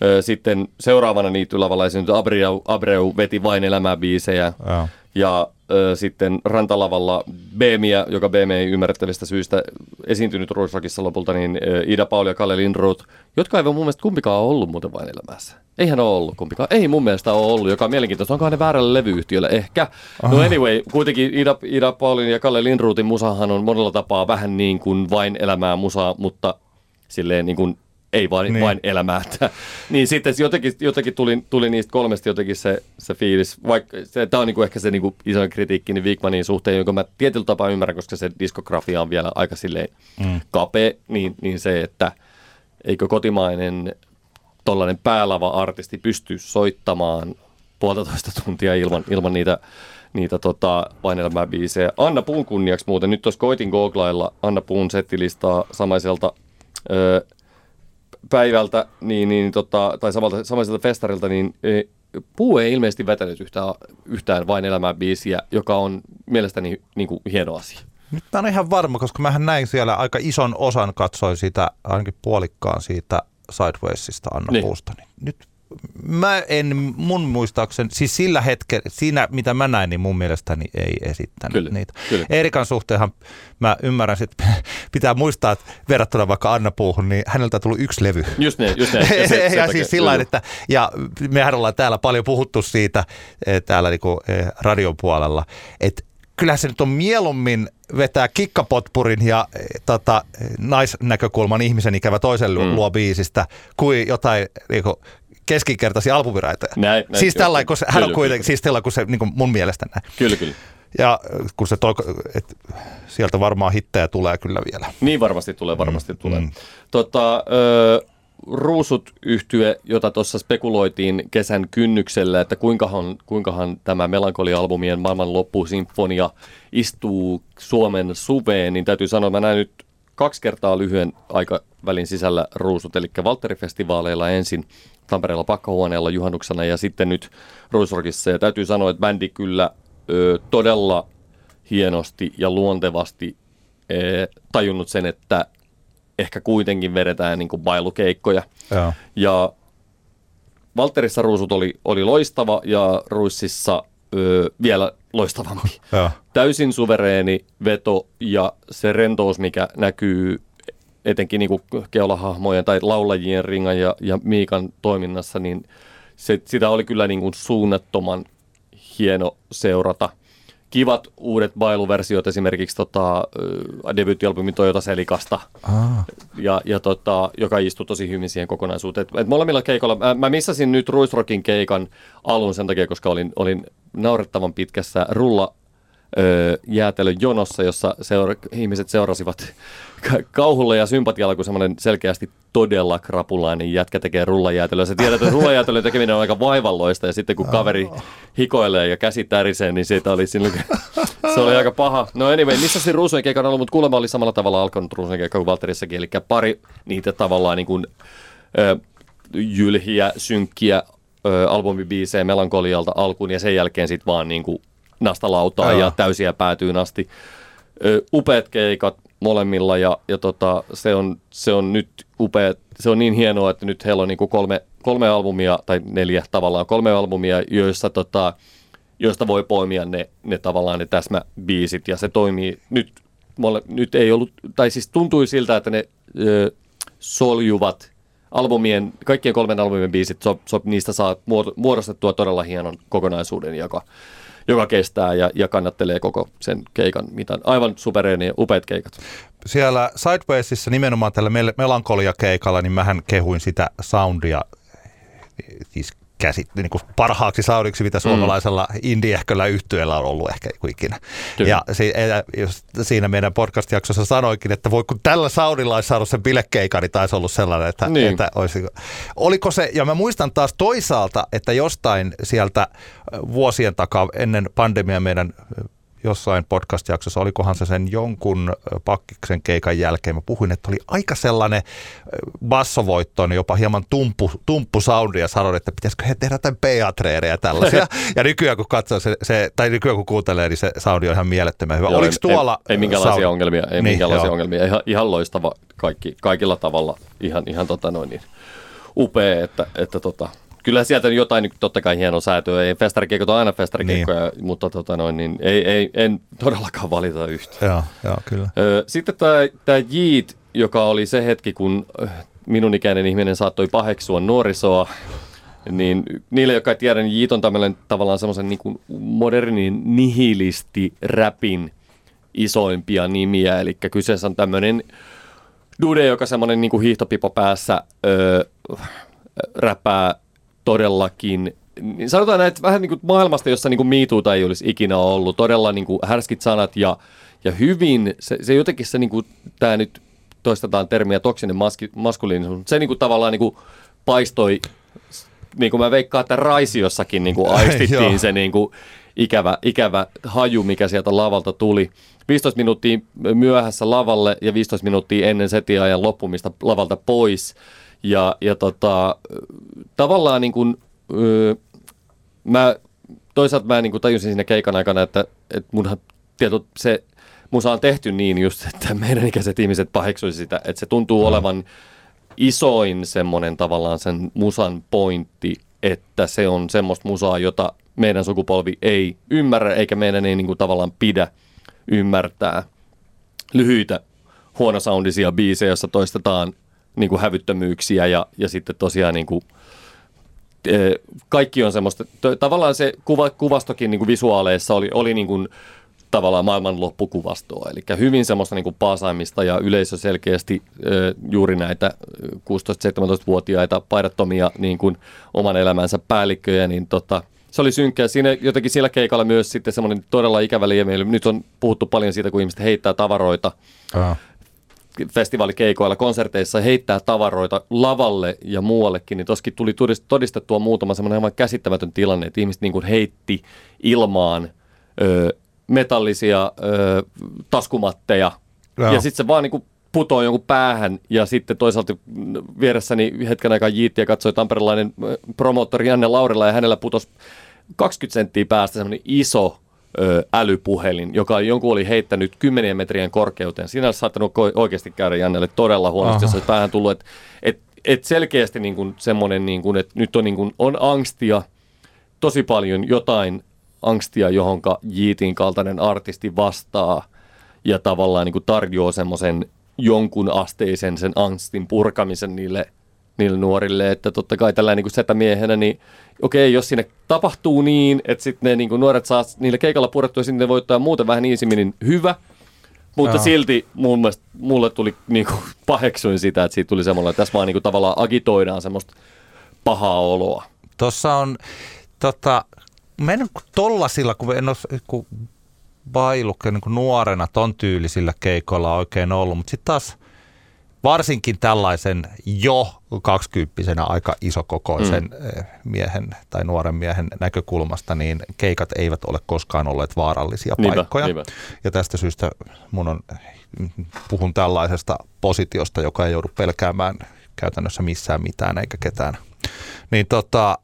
Öö, sitten seuraavana niitä lavalla esiintyi Abreu, Abreu veti Vain elämää biisejä. Joo. Ja ö, sitten rantalavalla Beemiä, joka Beemiä ei ymmärrettävistä syistä esiintynyt Ruisrockissa lopulta, niin ö, Ida Pauli ja Kalle Lindroth, jotka eivät mun mielestä kumpikaan ole ollut muuten Vain elämässä. Eihän ole ollut kumpikaan. Ei mun mielestä ole ollut, joka on mielenkiintoista. Onkohan ne väärällä levyyhtiöllä? Ehkä. Aha. No anyway, kuitenkin Ida, Ida Paulin ja Kalle Lindrothin musahan on monella tapaa vähän niin kuin Vain elämää musaa, mutta silleen niin kuin ei vain, niin. vain elämää. Niin sitten jotenkin, jotenkin tuli, tuli niistä kolmesta jotenkin se, se fiilis. Tämä on niinku ehkä se niinku isoin kritiikki niin Vikmanin suhteen, jonka mä tietyllä tapaa ymmärrän, koska se diskografia on vielä aika silleen mm. kapea, niin, niin se, että eikö kotimainen tollainen päälava-artisti pysty soittamaan puolitoista tuntia ilman, ilman niitä, niitä tota, Vain elämää biisejä. Anna Puun kunniaksi muuten. Nyt tuossa koitin googlailla Anna Puun settilistaa samaiselta... Öö, päivältä niin, niin, tota, tai samalta, samaiselta festarilta, niin e, Puu ei ilmeisesti vetänyt yhtään, yhtään Vain elämään biisiä, joka on mielestäni niin kuin hieno asia. Nyt mä en ihan varma, koska mähän näin siellä aika ison osan, katsoin sitä, ainakin puolikkaan siitä Sidewaysista Anna niin. Puusta. Niin nyt mä en mun muistaakseni, siis sillä hetkellä, siinä mitä mä näin, niin mun mielestäni ei esittänyt kyllä, niitä. Kyllä. Erikan suhteenhan mä ymmärrän, että pitää muistaa, että verrattuna vaikka Anna Puuhun, niin häneltä on tullut yksi levy. Just niin, just niin. Ja, se, ja siis takia. Sillain, että, ja mehän ollaan täällä paljon puhuttu siitä täällä niin kuin radion puolella, että kyllähän se nyt on mieluummin vetää kikkapotpurin ja tota, naisnäkökulman ihmisen ikävä toisen mm. luo biisistä kuin jotain niinku keskinkertaisia albumiraitoja. Näin, näin, siis kyllä, tällainen, kun se, kyllä, hän on kuitenkin, kyllä. Siis tällainen, kun se niin kuin mun mielestä näin. Kyllä, kyllä. Ja kun se tolko, et, sieltä varmaan hittejä tulee kyllä vielä. Niin varmasti tulee, varmasti mm, tulee. Mm. Tota, ö, Ruusut-yhtye, jota tuossa spekuloitiin kesän kynnyksellä, että kuinkahan, kuinkahan tämä Melankolia-albumien maailmanloppusinfonia istuu Suomen suveen, niin täytyy sanoa, että mä näin nyt kaksi kertaa lyhyen aikavälin sisällä Ruusut, eli Valtteri-festivaaleilla ensin, Tampereella Pakkahuoneella juhannuksena ja sitten nyt Ruisrockissa. Ja täytyy sanoa, että bändi kyllä ö, todella hienosti ja luontevasti ö, tajunnut sen, että ehkä kuitenkin vedetään niin kuin bailukeikkoja. Ja, ja Valtterissa Ruusut oli, oli loistava ja Ruississa ö, vielä loistavampi. Ja. Täysin suvereeni veto ja se rentous, mikä näkyy etenkin niin kuin keulahahmojen tai laulajien Ringan ja, ja Miikan toiminnassa, niin se, sitä oli kyllä niin kuin suunnattoman hieno seurata. Kivat uudet bailuversiot esimerkiksi tota, debyyttialbumin Toyota Selikasta, ah. ja, ja tota, joka istui tosi hyvin siihen kokonaisuuteen. Et, et molemmilla keikoilla, mä, mä missasin nyt Ruisrockin keikan alun sen takia, koska olin, olin naurettavan pitkässä rulla Öö, jäätelön jonossa, jossa seura- ihmiset seurasivat ka- kauhulla ja sympatialla, kun semmoinen selkeästi todella krapulainen jätkä tekee rullajäätelöä. Sä tiedät, että rullajäätelön tekeminen on aika vaivalloista, ja sitten kun kaveri hikoilee ja käsi tärisee, niin siitä oli silloin, se oli aika paha. No anyway, missä se Ruusujen keikka on ollut, mutta kuulemma oli samalla tavalla alkanut Ruusujen keikka kuin Valtterissakin, eli pari niitä tavallaan niin kuin, ö, jylhiä, synkkiä ö, albumibiisejä Melankolialta alkuun, ja sen jälkeen sitten vaan niin kuin nasta lautaa ja täysiä päätyyn asti. Ö, upeat keikat molemmilla ja, ja tota, se, on, se on nyt upea, se on niin hienoa, että nyt heillä on niinku kolme, kolme albumia tai neljä tavallaan, kolme albumia, joissa, tota, joista voi poimia ne, ne tavallaan ne täsmäbiisit ja se toimii. Nyt, mole, nyt ei ollut, tai siis tuntui siltä, että ne ö, soljuvat albumien, kaikkien kolmen albumin biisit, so, so, niistä saa muodostettua todella hienon kokonaisuuden, joka joka kestää ja, ja kannattelee koko sen keikan mitan. Aivan suvereeni ja upeat keikat. Siellä Sidewaysissa nimenomaan tällä melankoliakeikalla, niin mähän kehuin sitä soundia siis käsit, niin kuin parhaaksi soundiksi, mitä suomalaisella mm. indie-ehköllä yhtyeellä on ollut ehkä ikinä. Kyllä. Ja si- siinä meidän podcast-jaksossa sanoikin, että voi kun tällä soundilla olisi saanut sen bilekeikan, niin taisi ollut sellainen, että, niin. että olisi, oliko se, ja mä muistan taas toisaalta, että jostain sieltä vuosien takaa ennen pandemiaa meidän jossain podcast-jaksossa, olikohan se sen jonkun Pakkiksen keikan jälkeen, mä puhuin, että oli aika sellainen bassovoittoinen, jopa hieman tumppu, tumppu soundi ja sanoin, että pitäisikö he tehdä jotain P A-treerejä tällaisia. Ja nykyään kun katsoo se, se, tai nykyään kun kuuntelee, niin se soundi on ihan mielettömän hyvä. Joo, oliko ei, tuolla ei, ei minkäänlaisia sound... ongelmia, ei niin, minkäänlaisia jo. ongelmia. Ihan, ihan loistava kaikki, kaikilla tavalla, ihan, ihan tota noin niin upea, että, että tota... Kyllä sieltä jotain totta kai hienoa säätöä. Ei festarikeikot on aina festarikeikkoja, niin. mutta tota noin, niin ei, ei, en todellakaan valita yhtä. Joo, joo, kyllä. Sitten tämä Yeat, joka oli se hetki, kun minun ikäinen ihminen saattoi paheksua nuorisoa, niin niille, jotka ei tiedä, niin Yeat on tämmöinen tavallaan semmoisen niin kuin modernin nihilisti-räpin isoimpia nimiä. Eli kyseessä on tämmöinen dude, joka semmoinen niin kuin hiihtopipo päässä öö, räpää todellakin, sanotaan näin, että vähän niin kuin maailmasta, jossa niin kuin miituuta ei olisi ikinä ollut, todella niin kuin härskit sanat ja, ja hyvin, se, se jotenkin se, niin kuin, tämä nyt toistetaan termiä toksinen maski, maskuliinisuus, se niin kuin tavallaan niin kuin paistoi, niin kuin mä veikkaan, että Raisiossakin niin kuin aistittiin se niin kuin ikävä, ikävä haju, mikä sieltä lavalta tuli. viisitoista minuuttia myöhässä lavalle ja viisitoista minuuttia ennen setiajan loppumista lavalta pois. Ja, ja tota, tavallaan niin kuin, öö, mä, toisaalta mä niin kuin tajusin siinä keikan aikana, että, että munhan tieto, se musa on tehty niin just, että meidän ikäiset ihmiset paheksuisi sitä, että se tuntuu olevan isoin semmoinen tavallaan sen musan pointti, että se on semmoista musaa, jota meidän sukupolvi ei ymmärrä, eikä meidän ei niin kuin tavallaan pidä ymmärtää lyhyitä huonosoundisia biisejä, jossa toistetaan niin kuin hävyttömyyksiä ja, ja sitten tosiaan niin kuin, e, kaikki on semmoista. To, tavallaan se kuva, kuvastokin niin kuin visuaaleissa oli, oli niin kuin, tavallaan maailman loppukuvastoa, eli hyvin semmoista niin kuin paasaimista ja yleisö selkeästi e, juuri näitä kuusitoista-seitsemäntoista-vuotiaita paidattomia niin kuin oman elämänsä päällikköjä, niin tota, se oli synkkää. Siinä jotenkin sillä keikalla myös sitten semmoinen todella ikävä lieveily. Nyt on puhuttu paljon siitä, kun ihmiset heittää tavaroita. Aha. Festivaalikeikoilla, konserteissa heittää tavaroita lavalle ja muuallekin, niin toskin tuli todistettua muutama semmoinen aivan käsittämätön tilanne, että ihmiset niin kuin heitti ilmaan ö, metallisia ö, taskumatteja, no. ja sitten se vaan niin kuin putoi jonkun päähän, ja sitten toisaalta vieressäni hetken aikaa Yeatia katsoi tamperilainen promoottori Janne Laurila, ja hänellä putosi kaksikymmentä senttiä päästä semmoinen iso älypuhelin, joka jonkun oli heittänyt kymmenien metrien korkeuteen. Siinä olisi saattanut oikeasti käydä Jannelle todella huonosti, jos olisi päähän tullut. Että et, et selkeästi niin kuin semmoinen, niin kuin, että nyt on, niin kuin, on angstia, tosi paljon jotain angstia, johonka Yeatin kaltainen artisti vastaa ja tavallaan niin kuin tarjoaa semmoisen jonkun asteisen sen angstin purkamisen niille, niille nuorille, että totta kai tällainen niin setämiehenä, niin okei, jos siinä tapahtuu niin, että sitten ne niin kuin nuoret saa niillä keikalla purettua, sitten ne voittaa muuten vähän iisimmin, niin hyvä, mutta Jaa. silti mun mielestä, mulle tuli niin kuin, paheksuin sitä, että siitä tuli semmoinen, että tässä vaan niin kuin, tavallaan agitoidaan semmoista pahaa oloa. Tuossa on, tota, mä en tollasilla, kun en ole, kun bailukka niin kuin nuorena ton tyylisillä keikoilla oikein ollut, mutta sitten taas varsinkin tällaisen jo kaksikymppisenä aika isokokoisen mm. miehen tai nuoren miehen näkökulmasta, niin keikat eivät ole koskaan olleet vaarallisia niinpä, paikkoja. Niinpä. Ja tästä syystä mun on, puhun tällaisesta positiosta, joka ei joudu pelkäämään käytännössä missään mitään eikä ketään. Niin tota,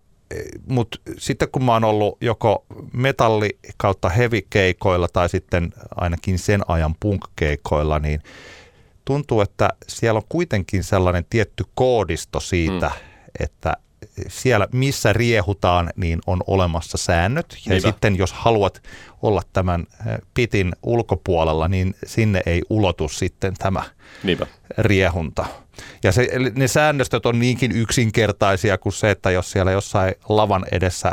mutta sitten kun mä oon ollut joko metalli- kautta heavy-keikoilla tai sitten ainakin sen ajan punk-keikoilla, niin tuntuu, että siellä on kuitenkin sellainen tietty koodisto siitä, mm. että siellä missä riehutaan, niin on olemassa säännöt. Ja Niinpä. sitten jos haluat olla tämän pitin ulkopuolella, niin sinne ei ulotu sitten tämä Niinpä. riehunta. Ja se, ne säännöstöt on niinkin yksinkertaisia kuin se, että jos siellä jossain lavan edessä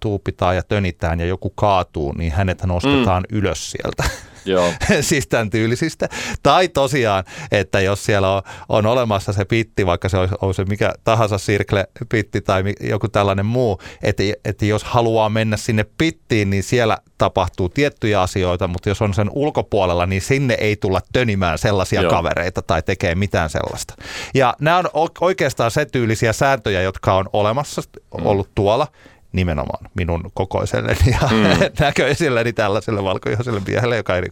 tuupitaan ja tönitään ja joku kaatuu, niin hänet nostetaan mm. ylös sieltä. Joo. Siis tämän tyylisistä. Tai tosiaan, että jos siellä on, on olemassa se pitti, vaikka se olisi, olisi mikä tahansa sirklepitti tai joku tällainen muu, että, että jos haluaa mennä sinne pittiin, niin siellä tapahtuu tiettyjä asioita, mutta jos on sen ulkopuolella, niin sinne ei tulla tönimään sellaisia Joo. kavereita tai tekee mitään sellaista. Ja nämä on oikeastaan se tyylisiä sääntöjä, jotka on olemassa ollut mm. tuolla. Nimenomaan minun kokoiselleni ja mm. näköiselleni tällaiselle valkoihoiselle miehelle, joka ei,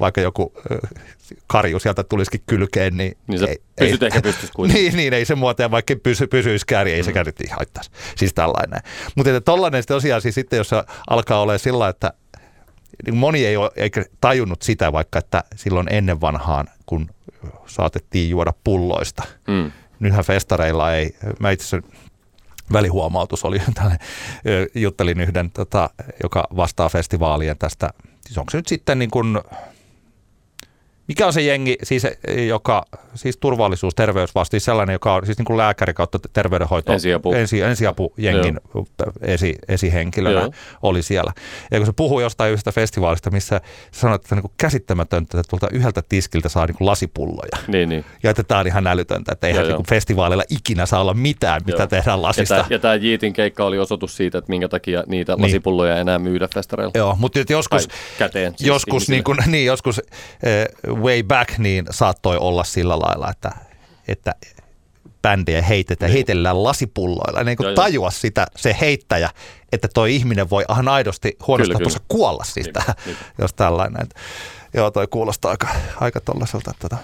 vaikka joku karju sieltä tulisikin kylkeen, niin, niin ei, pysyt ei, ehkä pystyisi kuitenkin. Niin, niin, ei se muotoja, vaikka pysy, pysyisikään, niin ei mm. sekään nyt ihan haittaisi. Siis tällainen. Mutta tollainen tosiaan siis sitten, jos alkaa olemaan sillä, että moni ei ole eikä tajunnut sitä, vaikka että silloin ennen vanhaan, kun saatettiin juoda pulloista. Mm. Nythän festareilla ei, mä itse asiassa välihuomautus oli tällainen, juttelin yhden, tota, joka vastaa festivaalien tästä, siis onko se nyt sitten niin kuin, mikä on se jengi, siis, joka, siis turvallisuus, terveysvastuu, sellainen, joka on siis niin kuin lääkäri kautta terveydenhoito, ensiapu. ensi, ensiapujengin esi, esihenkilönä Joo. oli siellä. Ja kun se puhuu jostain yhdestä festivaalista, missä sanoit, että on niin käsittämätöntä, että tuolta yhdeltä tiskiltä saa niin kuin lasipulloja. Niin, niin. Ja että tämä on ihan älytöntä, että eihän niin kuin festivaaleilla ikinä saa olla mitään, mitä Joo. tehdään lasista. Ja tämä Yeatin keikka oli osoitus siitä, että minkä takia niitä niin. lasipulloja ei enää myydä festareilla. Joo, mutta joskus, käteen, siis joskus, niin kuin, niin, joskus eh, way back, niin saattoi olla sillä lailla, että, että bändejä heitetään, heitellään lasipulloilla. Niin kuin tajua joo. sitä se heittäjä, että toi ihminen voi ihan aidosti huonostaa tuossa kuolla siitä, niin, jos tällainen. Joo, toi kuulostaa aika, aika tollaiselta. Tuota.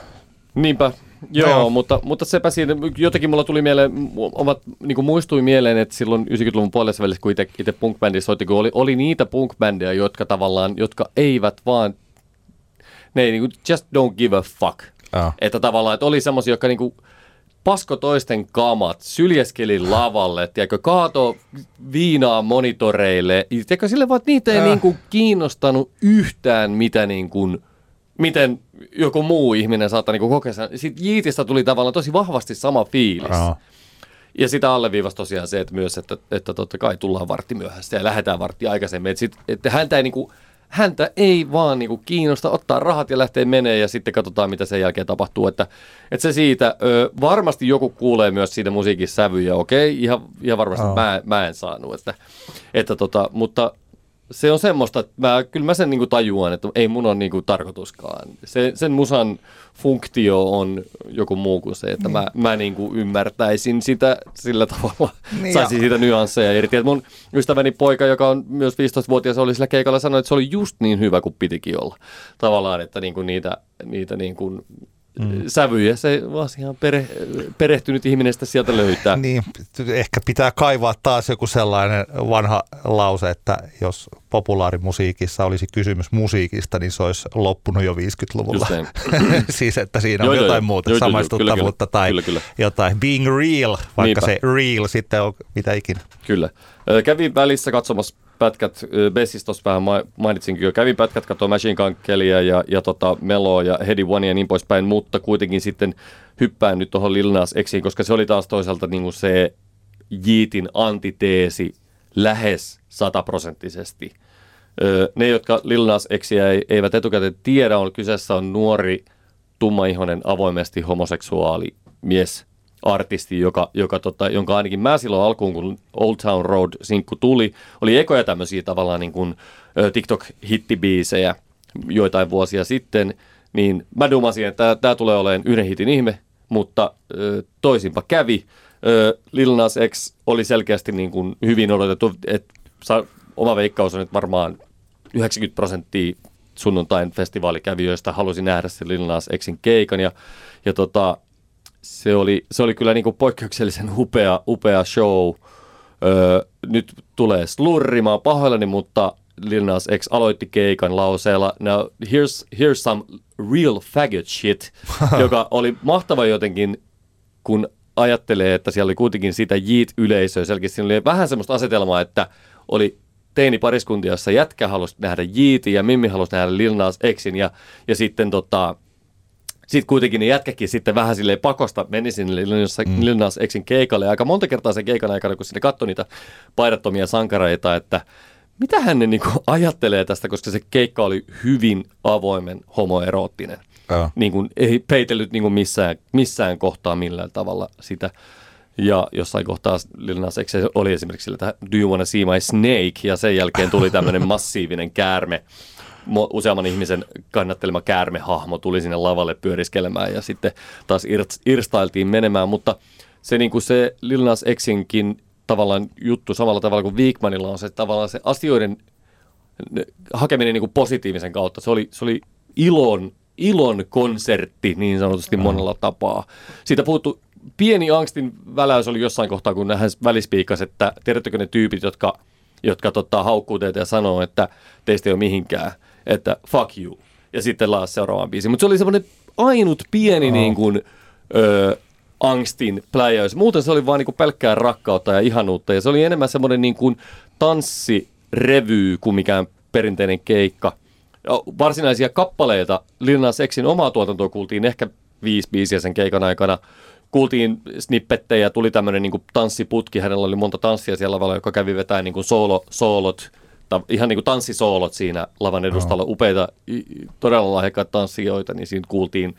Niinpä, Joo, mutta, mutta sepä siinä, jotenkin mulla tuli mieleen, omat, niin kuin muistui mieleen, että silloin yhdeksänkymmentäluvun puolessa välissä, kun itse punk-bändiä soitti, kun oli, oli niitä punk-bändejä, jotka tavallaan, jotka eivät vaan, ne ei niin kuin just don't give a fuck. Oh. Että tavallaan, että oli semmoisia, jotka niin kuin pasko toisten kamat, syljeskeli lavalle, tiedätkö, kaato viinaa monitoreille, tiedätkö, sille vaan, että niitä ei oh. niin kuin kiinnostanut yhtään, mitä niin kuin miten joku muu ihminen saattaa niinku kokea. Sitten Yeatistä tuli tavallaan tosi vahvasti sama fiilis. Aha. Ja sitä alleviivasi tosiaan se, että myös, että, että totta kai tullaan vartti myöhässä ja lähdetään varttia aikaisemmin. Et sit, että häntä ei, niinku, häntä ei vaan niinku kiinnosta ottaa rahat ja lähtee menee ja sitten katsotaan, mitä sen jälkeen tapahtuu. Että, että se siitä, ö, varmasti joku kuulee myös siitä musiikin sävyjä. Okei, ihan, ihan varmasti mä, mä en saanut. Että, että tota, mutta... Se on semmoista, että mä, kyllä mä sen niinku tajuan, että ei mun ole niinku tarkoituskaan. Se, sen musan funktio on joku muu kuin se, että niin. mä, mä niinku ymmärtäisin sitä sillä tavalla, niin saisin jo. Siitä nyansseja irti. Et mun ystäväni poika, joka on myös viisitoistavuotias, oli sillä keikalla sanoi, että se oli just niin hyvä kuin pitikin olla. Tavallaan, että niinku niitä, niitä niinku mm. sävyjä se asiaan pere, perehtynyt ihminen sitä sieltä löytää. Niin, ehkä pitää kaivaa taas joku sellainen vanha lause, että jos populaarimusiikissa olisi kysymys musiikista, niin se olisi loppunut jo viisikymmentäluvulla. Siis, että siinä on joo, jotain joo, muuta, joo, samaistuttavuutta kyllä, kyllä. tai kyllä, kyllä. jotain. Being real, vaikka niinpä. Se real sitten on mitä ikinä. Kyllä. Kävin välissä katsomassa Pätkät, Bessistä tuossa vähän mainitsinkin jo, kävin Pätkät katsoa Machine Gun Kellyä ja, ja tota Meloa ja Headie Onea ja niin poispäin, mutta kuitenkin sitten hyppään nyt tuohon Lil Nas Xiin, koska se oli taas toisaalta niin kuin se Yeatin antiteesi lähes sataprosenttisesti. Ne, jotka Lil Nas Xiä eivät etukäteen tiedä, on kyseessä on nuori, tummaihoinen, avoimesti homoseksuaali mies. Artisti, joka, joka, tota, jonka ainakin mä silloin alkuun, kun Old Town Road-sinkku tuli, oli ekoja tämmöisiä tavallaan niin kuin TikTok-hittibiisejä joitain vuosia sitten, niin mä dumasin, että tämä tulee olemaan yhden hitin ihme, mutta ö, toisinpa kävi. Ö, Lil Nas X oli selkeästi niin kuin hyvin odotettu, että oma veikkaus on, että varmaan yhdeksänkymmentä prosenttia sunnuntain festivaalikävijöistä halusi nähdä sen Lil Nas Xin keikan ja, ja tota... Se oli, se oli kyllä niin kuin poikkeuksellisen upea, upea show. Öö, nyt tulee slurri, mä oon pahoillani, mutta Lil Nas X aloitti keikan lauseella Now here's, here's some real faggot shit, joka oli mahtava jotenkin, kun ajattelee, että siellä oli kuitenkin sitä Yeat-yleisöä. Selkeästi siinä oli vähän semmoista asetelmaa, että oli teinipariskuntia, jossa jätkä halusi nähdä Yeatin ja mimmi halusi nähdä Lil Nas Xin ja, ja sitten tota... Sitten kuitenkin ne jätkäkin sitten vähän silleen pakosta meni sinne Lil Nas Xin keikalle. Aika monta kertaa sen keikan aikana, kun sinne katsoi niitä paidattomia sankareita, että mitähän ne niinku ajattelee tästä, koska se keikka oli hyvin avoimen homoeroottinen. Oh. Niinku, ei peitellyt niinku missään, missään kohtaa millään tavalla sitä. Ja jossain kohtaa Lil Nas X oli esimerkiksi sillä, että do you wanna see my snake? Ja sen jälkeen tuli tämmöinen massiivinen käärme. Useamman ihmisen kannattelema käärmehahmo tuli sinne lavalle pyöriskelemään ja sitten taas irstailtiin menemään, mutta se, niin kuin se Lil Nas Xinkin tavallaan juttu samalla tavalla kuin Vikmanilla on se tavallaan se asioiden hakeminen niin kuin positiivisen kautta. Se oli, se oli ilon, ilon konsertti niin sanotusti monella tapaa. Siitä puhuttu pieni angstin väläys oli jossain kohtaa, kun hän välispiikkasi, että tiedättekö ne tyypit, jotka, jotka tota, haukkuu teitä ja sanoo, että teistä ei ole mihinkään. Että fuck you, ja sitten laas seuraavaan biisiin. Mutta se oli semmoinen ainut pieni oh. niin kuin, ö, angstin pläjäys. Muuten se oli vaan niin kuin pelkkää rakkautta ja ihanuutta. Ja se oli enemmän semmoinen niin kuin tanssirevy kuin mikään perinteinen keikka. Ja varsinaisia kappaleita Lil Nas Xin omaa tuotantoa kuultiin ehkä viisi biisiä sen keikan aikana. Kuultiin snippettejä, tuli tämmöinen niin kuin tanssiputki. Hänellä oli monta tanssia siellä lavalla, joka kävi vetämään niin kuin soolo, soolot. Ihan niin kuin tanssisoolot siinä lavan edustalla, no. upeita, todella lahjakkaita tanssijoita, niin siinä kuultiin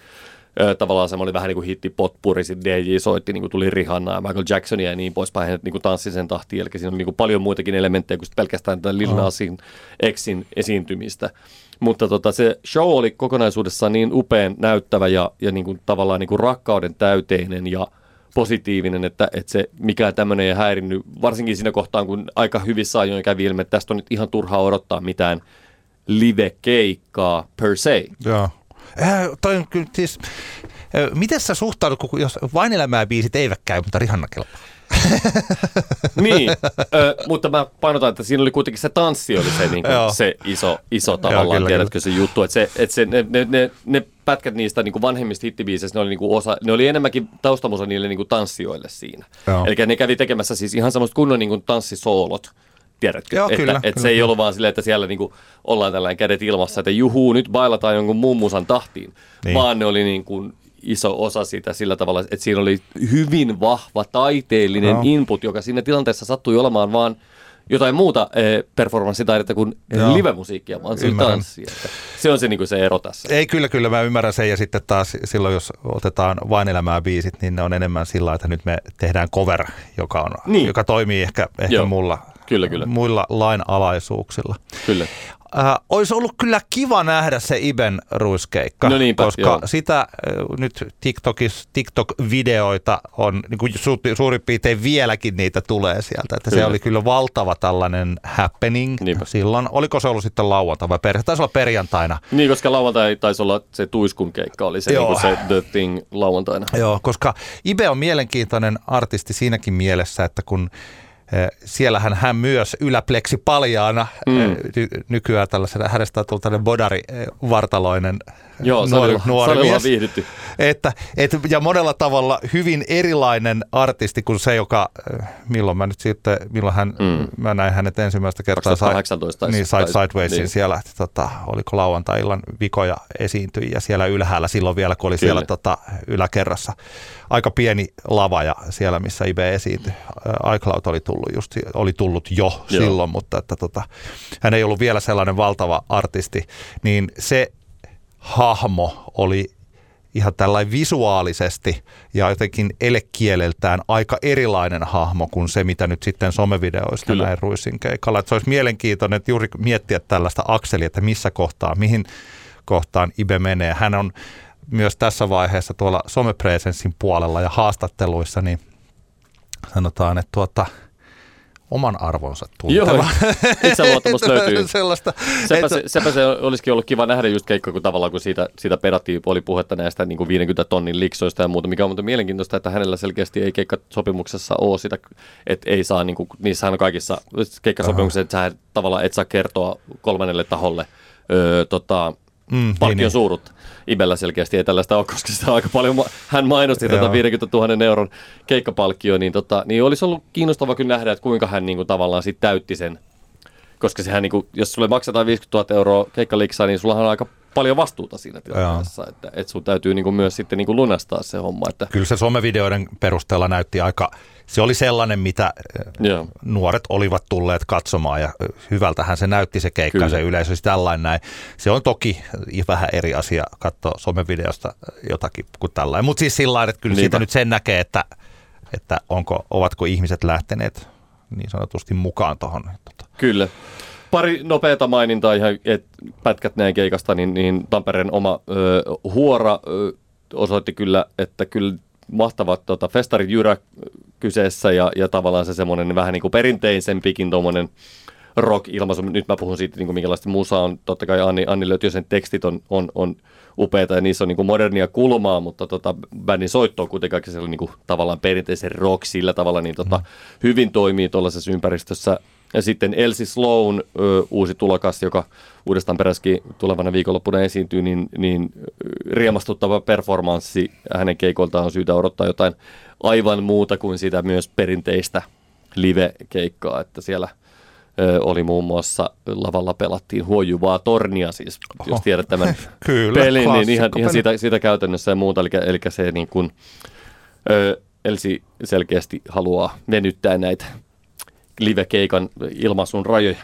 ö, tavallaan semmoinen vähän niin kuin hitti potpuri, sitten D J soitti, niin kuin tuli Rihannaa ja Michael Jacksonia ja niin poispäin, hänet niin tanssi sen tahtiin, eli siinä on niin kuin paljon muitakin elementtejä kuin pelkästään tämän Lil Nasin Xin esiintymistä. Mutta tota, se show oli kokonaisuudessaan niin upean näyttävä ja, ja niin kuin tavallaan niin kuin rakkauden täyteinen ja positiivinen, että, että se mikään tämmöinen ei häirinnyt, varsinkin siinä kohtaan, kun aika hyvissä ajoin kävi ilmi, että tästä on nyt ihan turhaa odottaa mitään live-keikkaa per se. Joo. Äh, toi on kyllä siis, Miten sä suhtaudut, kun jos vain elämää biisit eivät käy, mutta Rihanna kelpaa? Niin, ö, mutta mä painotan, että siinä oli kuitenkin se tanssi, oli se, niin kuin, se iso, iso tavallaan, joo, kyllä, tiedätkö kyllä. Se juttu, että, se, että se, ne, ne, ne, ne pätkät niistä niin kuin vanhemmista hittibiiseistä, ne oli, niin kuin osa, ne oli enemmänkin taustamusa niille niin kuin tanssijoille siinä. Eli ne kävi tekemässä siis ihan semmoista kunnon niin kuin tanssisoolot. Tiedätkö? Joo, että kyllä, että kyllä. Se ei ollut vaan silleen, että siellä niinku ollaan tällainen kädet ilmassa, että juhuu, nyt bailataan jonkun mummusan tahtiin. Niin. Vaan ne oli niinku iso osa sitä sillä tavalla, että siinä oli hyvin vahva taiteellinen no. input, joka siinä tilanteessa sattui olemaan vaan jotain muuta eh, performanssitaidetta kuin no. livemusiikkia, vaan se tanssia. Se on se, niinku se ero tässä. Ei, kyllä, kyllä, mä ymmärrän sen. Ja sitten taas silloin, jos otetaan vain elämää biisit, niin ne on enemmän sillä, että nyt me tehdään cover, joka, on, niin. joka toimii ehkä, ehkä mulla. Kyllä, kyllä. Muilla lainalaisuuksilla. Kyllä. Äh, olisi ollut kyllä kiva nähdä se Iben ruiskeikka, no niinpä, koska joo. sitä äh, nyt TikTokis, TikTok-videoita on, niin kuin su- suurin piirtein vieläkin niitä tulee sieltä. Että se oli kyllä valtava tällainen happening niinpä. Silloin. Oliko se ollut sitten lauantaina vai perjantaina? Taisi olla perjantaina. Niin, koska lauantaina taisi olla se tuiskun keikka, oli se, niin kuin se The Thing lauantaina. Joo, koska Ibe on mielenkiintoinen artisti siinäkin mielessä, että kun siellähän hän myös yläpleksi paljaana mm. ny- nykyään tällaisena. Hänestä on tullut tällainen bodarivartaloinen Joo, nuori, salilla, nuori salilla mies. Viihdytty. Että, et, ja monella tavalla hyvin erilainen artisti kuin se, joka, milloin mä nyt sitten, milloin hän, mm. mä näin hänet ensimmäistä kertaa kaksituhattakahdeksantoista niin, Sidewaysin niin. siellä, että tota, oliko lauantai-illan vikoja esiintyjiä siellä ylhäällä silloin vielä, kun oli Kyllä. siellä tota, yläkerrassa. Aika pieni lava ja siellä, missä Ibe esiintyi. iCloud oli tullut, just, oli tullut jo Joo. silloin, mutta että, tota, hän ei ollut vielä sellainen valtava artisti, niin se hahmo oli ihan tällainen visuaalisesti ja jotenkin elekieleltään aika erilainen hahmo kuin se, mitä nyt sitten somevideoista Kyllä. näin Ruisin keikalla. Että se olisi mielenkiintoinen että juuri miettiä tällaista akselia, että missä kohtaa, mihin kohtaan Ibe menee. Hän on myös tässä vaiheessa tuolla somepresenssin puolella ja haastatteluissa, niin sanotaan, että tuota... oman arvonsa tunteva. Itseluottamus löytyy. Sellaista. Sepä, se, sepä se olisikin ollut kiva nähdä just keikka, kun tavallaan kun siitä, siitä pedattiin, oli puhetta näistä niin kuin viidenkymmenen tonnin liksoista ja muuta, mikä on muuten mielenkiintoista, että hänellä selkeästi ei keikkasopimuksessa ole sitä, että ei saa, niin kuin, niissähän on kaikissa keikkasopimuksissa, että sä tavallaan et saa kertoa kolmannelle taholle öö, tota, mm, palkkion niin, suuruutta. Ibellä selkeästi ei tällaista ole, koska sitä aika paljon hän mainosti tätä viidenkymmenen tuhannen euron keikkapalkkioa, niin, tota, niin olisi ollut kiinnostava kyllä nähdä, että kuinka hän niin kuin, tavallaan sit täytti sen. Koska sehän, niin kuin, jos sulle maksetaan viisikymmentätuhatta euroa keikkaliksaa, niin sullahan on aika paljon vastuuta siinä tilanteessa, että, että sun täytyy niin kuin, myös sitten niin kuin lunastaa se homma. Että... Kyllä se somevideoiden perusteella näytti aika, se oli sellainen, mitä Joo. nuoret olivat tulleet katsomaan ja hyvältähän se näytti se keikka, Kyllä. se yleisö, tällainen näin. Se on toki vähän eri asia katsoa somevideosta jotakin kuin tällainen, mutta siis sillä että kyllä Niinpä. Siitä nyt sen näkee, että, että onko, ovatko ihmiset lähteneet niin sanotusti mukaan tuohon. Kyllä. Pari nopeata mainintaa ihan, että pätkät näin keikasta, niin, niin Tampereen oma ö, huora ö, osoitti kyllä, että kyllä mahtavat tota, festarit jyrä kyseessä ja, ja tavallaan se semmoinen vähän niin kuin perinteisempikin tuommoinen rock-ilmaisu. Nyt mä puhun siitä, niin kuin minkälaista musaa on. Totta kai Anni, Anni Lötjösen tekstit on, on, on upeita ja niissä on niin kuin modernia kulmaa, mutta tota, bändin soitto on kuitenkin sellainen niin kuin, tavallaan perinteisen rock sillä tavalla, niin tota, hyvin toimii tuollaisessa ympäristössä. Ja sitten Elsie Sloan, ö, uusi tulokas, joka Uudesta Tampereestakin tulevana viikonloppuna esiintyy, niin, niin riemastuttava performanssi. Hänen keikoiltaan on syytä odottaa jotain aivan muuta kuin sitä myös perinteistä live-keikkaa. Että siellä ö, oli muun muassa lavalla pelattiin huojuvaa tornia, siis Oho. Jos tiedät tämän Kyllä, pelin, niin ihan, ihan siitä, siitä käytännössä ja muuta. Eli, eli se niin kuin, ö, Elsie selkeästi haluaa venyttää näitä live-keikan ilmaisun rajoja.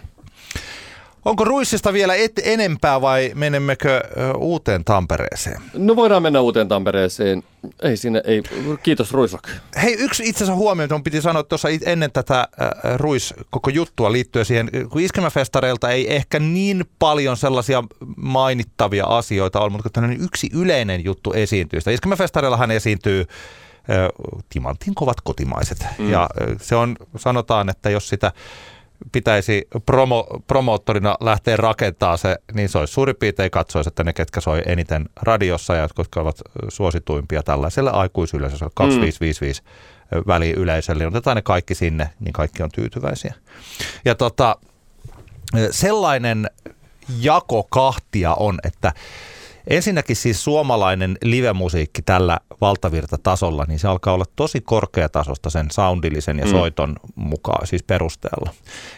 Onko Ruissista vielä et- enempää vai menemmekö uuteen Tampereeseen? No voidaan mennä uuteen Tampereeseen. Ei sinne, ei. Kiitos Ruisrock. Hei, yksi itse asiassa huomio, että mun piti sanoa tuossa ennen tätä äh, Ruis koko juttua liittyen siihen, kun Iskelmäfestareilta ei ehkä niin paljon sellaisia mainittavia asioita ole, mutta tämmöinen yksi yleinen juttu esiintyy. Iskelmäfestareillahan esiintyy timantin kovat kotimaiset. Mm. Ja se on, sanotaan, että jos sitä pitäisi promo, promoottorina lähteä rakentamaan se, niin se olisi suurin piirtein katsoisi, että ne, ketkä soi eniten radiossa ja jotka ovat suosituimpia tällaisella aikuisyleisössä, kaksikymmentäviisi viisikymmentäviisi mm. väliin yleisölle, otetaan ne kaikki sinne, niin kaikki on tyytyväisiä. Ja tota, sellainen jako kahtia on, että ensinnäkin siis suomalainen livemusiikki tällä valtavirtatasolla, niin se alkaa olla tosi korkeatasosta sen soundillisen ja soiton mm. mukaan, siis perusteella.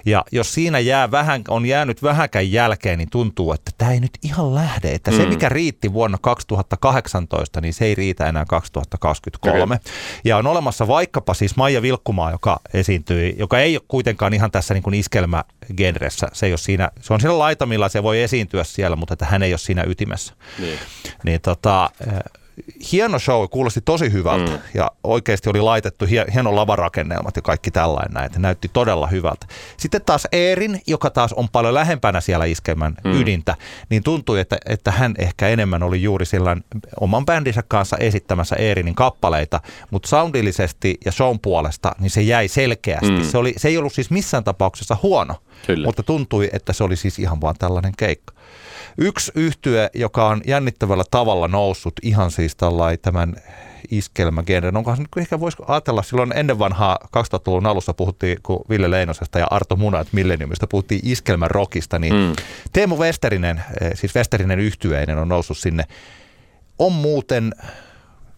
Ja jos siinä jää vähän, on jäänyt vähänkään jälkeen, niin tuntuu, että tämä ei nyt ihan lähde. Että mm. se, mikä riitti vuonna kaksituhattakahdeksantoista, niin se ei riitä enää kaksituhattakaksikymmentäkolme. Okay. Ja on olemassa vaikkapa siis Maija Vilkkumaa, joka esiintyi, joka ei ole kuitenkaan ihan tässä niin kuin iskelmägenressä. Se, ei ole siinä, se on siellä laitamilla, se voi esiintyä siellä, mutta että hän ei ole siinä ytimessä. Niin. Niin tota, hieno show, kuulosti tosi hyvältä mm. ja oikeasti oli laitettu hieno lavarakennelmat ja kaikki tällainen, että näytti todella hyvältä. Sitten taas Eerin, joka taas on paljon lähempänä siellä iskelmän mm. ydintä, niin tuntui, että, että hän ehkä enemmän oli juuri silloin oman bändinsä kanssa esittämässä Eerinin kappaleita, mutta soundillisesti ja shown puolesta niin se jäi selkeästi. Mm. Se, oli, se ei ollut siis missään tapauksessa huono, Kyllä. mutta tuntui, että se oli siis ihan vaan tällainen keikka. Yksi yhtye, joka on jännittävällä tavalla noussut ihan siis tällain tämän iskelmägenren, onkohan nyt ehkä voisi ajatella, silloin ennen vanhaa kaksituhattaluvun alussa puhuttiin, kun Ville Leinosesta ja Arto Munat Milleniumista puhuttiin iskelmärokista, niin mm. Teemu Westerinen, siis Westerinen yhtyeinen on noussut sinne. On muuten,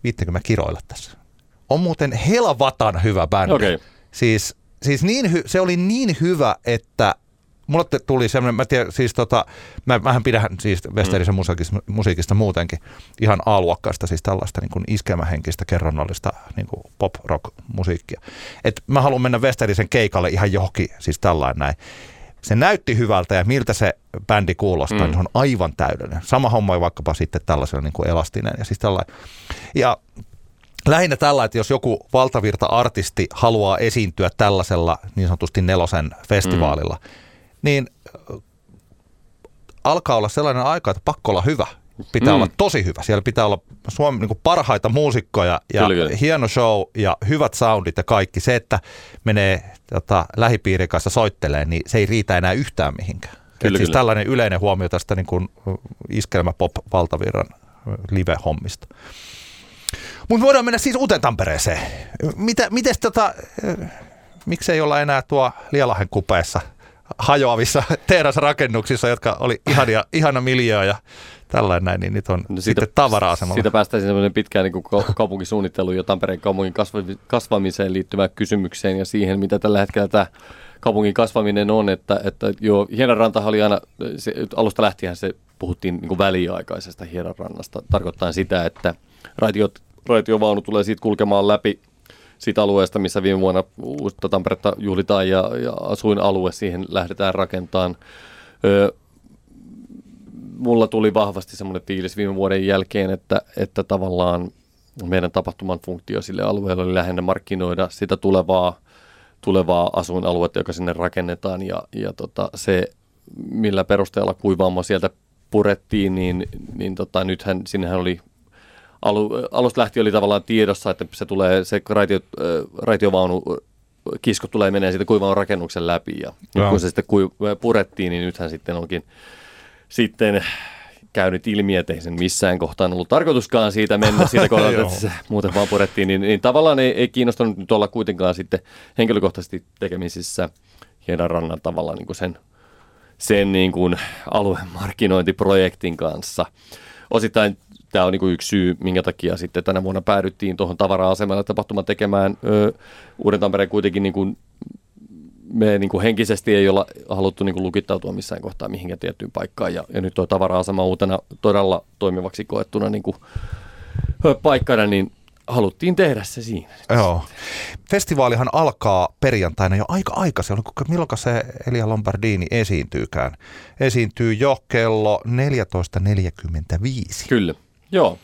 viittekö mä kiroilla tässä, on muuten helvatan hyvä bändi. Okay. Siis, siis niin hy, se oli niin hyvä, että mulle tuli semmoinen, mä tiedän, siis tota, mä, mähän pidän siis Westerisen musiikista, musiikista muutenkin ihan A-luokkaista, siis tällaista niin kuin iskemähenkistä, kerronnallista niin kuin pop-rock-musiikkia. Et mä haluan mennä Westerisen keikalle ihan johonkin, siis tällainen näin. Se näytti hyvältä ja miltä se bändi kuulostaa, mm. niin se on aivan täydellinen. Sama homma vaikkapa sitten tällaisella niin kuin elastinen ja siis tällainen. Ja lähinnä tällä, että jos joku valtavirta-artisti haluaa esiintyä tällaisella niin sanotusti nelosen festivaalilla, mm. niin alkaa olla sellainen aika, että pakko olla hyvä. Pitää mm. olla tosi hyvä. Siellä pitää olla Suomen niin kuin parhaita muusikkoja ja kyllä, kyllä. hieno show ja hyvät soundit ja kaikki. Se, että menee tota, lähipiirin kanssa soittelemaan, niin se ei riitä enää yhtään mihinkään. Kyllä, siis tällainen yleinen huomio tästä niin kuin iskelmäpop-valtavirran live-hommista. Mutta voidaan mennä siis uuteen Tampereeseen. Mitä, mites tota, miksei olla enää tuo Lialahen kupeessa hajoavissa tehdasrakennuksissa, jotka oli ihania, ihana miljöö ja tällainen näin, niin nyt on no siitä, sitten Tavara-asemalla. Siitä päästään semmoinen pitkään niin kuin kaupunkisuunnitteluun ja Tampereen kaupungin kasvamiseen liittyvään kysymykseen ja siihen, mitä tällä hetkellä tämä kaupungin kasvaminen on, että, että joo, Hienanrantahan oli aina, se, alusta lähtien se puhuttiin niin kuin väliaikaisesta Hienanrannasta, tarkoittaa sitä, että raitiot, raitiovaunu tulee siitä kulkemaan läpi siitä alueesta, missä viime vuonna Uutta Tamperetta juhlitaan ja, ja asuinalue, siihen lähdetään rakentamaan. Öö, mulla tuli vahvasti semmoinen fiilis viime vuoden jälkeen, että, että tavallaan meidän tapahtuman funktio sille alueelle oli lähinnä markkinoida sitä tulevaa, tulevaa asuinaluetta, joka sinne rakennetaan. Ja, ja tota, se, millä perusteella kuivaamoa sieltä purettiin, niin, niin tota, nythän sinnehän oli alusta lähtien oli tavallaan tiedossa, että se tulee se raitio, raitiovaunu kisko tulee menee siitä kuivaan rakennuksen läpi ja nyt kun se sitten kuiv- purettiin, niin nythän sitten onkin sitten käynyt ilmi, ettei sen missään kohtaan ollut tarkoituskaan siitä mennä siitä kohdalta, että se muuten vaan purettiin, niin, niin tavallaan ei, ei kiinnostanut nyt olla kuitenkaan sitten henkilökohtaisesti tekemisissä Hienanrannan tavallaan niin kuin sen, sen niin kuin alueen markkinointiprojektin kanssa. Osittain tämä on niin kuin yksi syy, minkä takia sitten tänä vuonna päädyttiin tuohon Tavara-asemalle tapahtuman tekemään. Öö, Uuden Tampereen kuitenkin niin kuin me niin kuin henkisesti ei olla haluttu niin kuin lukittautua missään kohtaa mihinkään tiettyyn paikkaan. Ja, ja nyt tuo Tavara-asema uutena todella toimivaksi koettuna niin kuin paikkana, niin haluttiin tehdä se siinä. Joo. Festivaalihan alkaa perjantaina jo aika aikaisin. Milloin se Elia Lombardini esiintyykään? Esiintyy jo kello neljätoista neljäkymmentäviisi. Kyllä. Joo.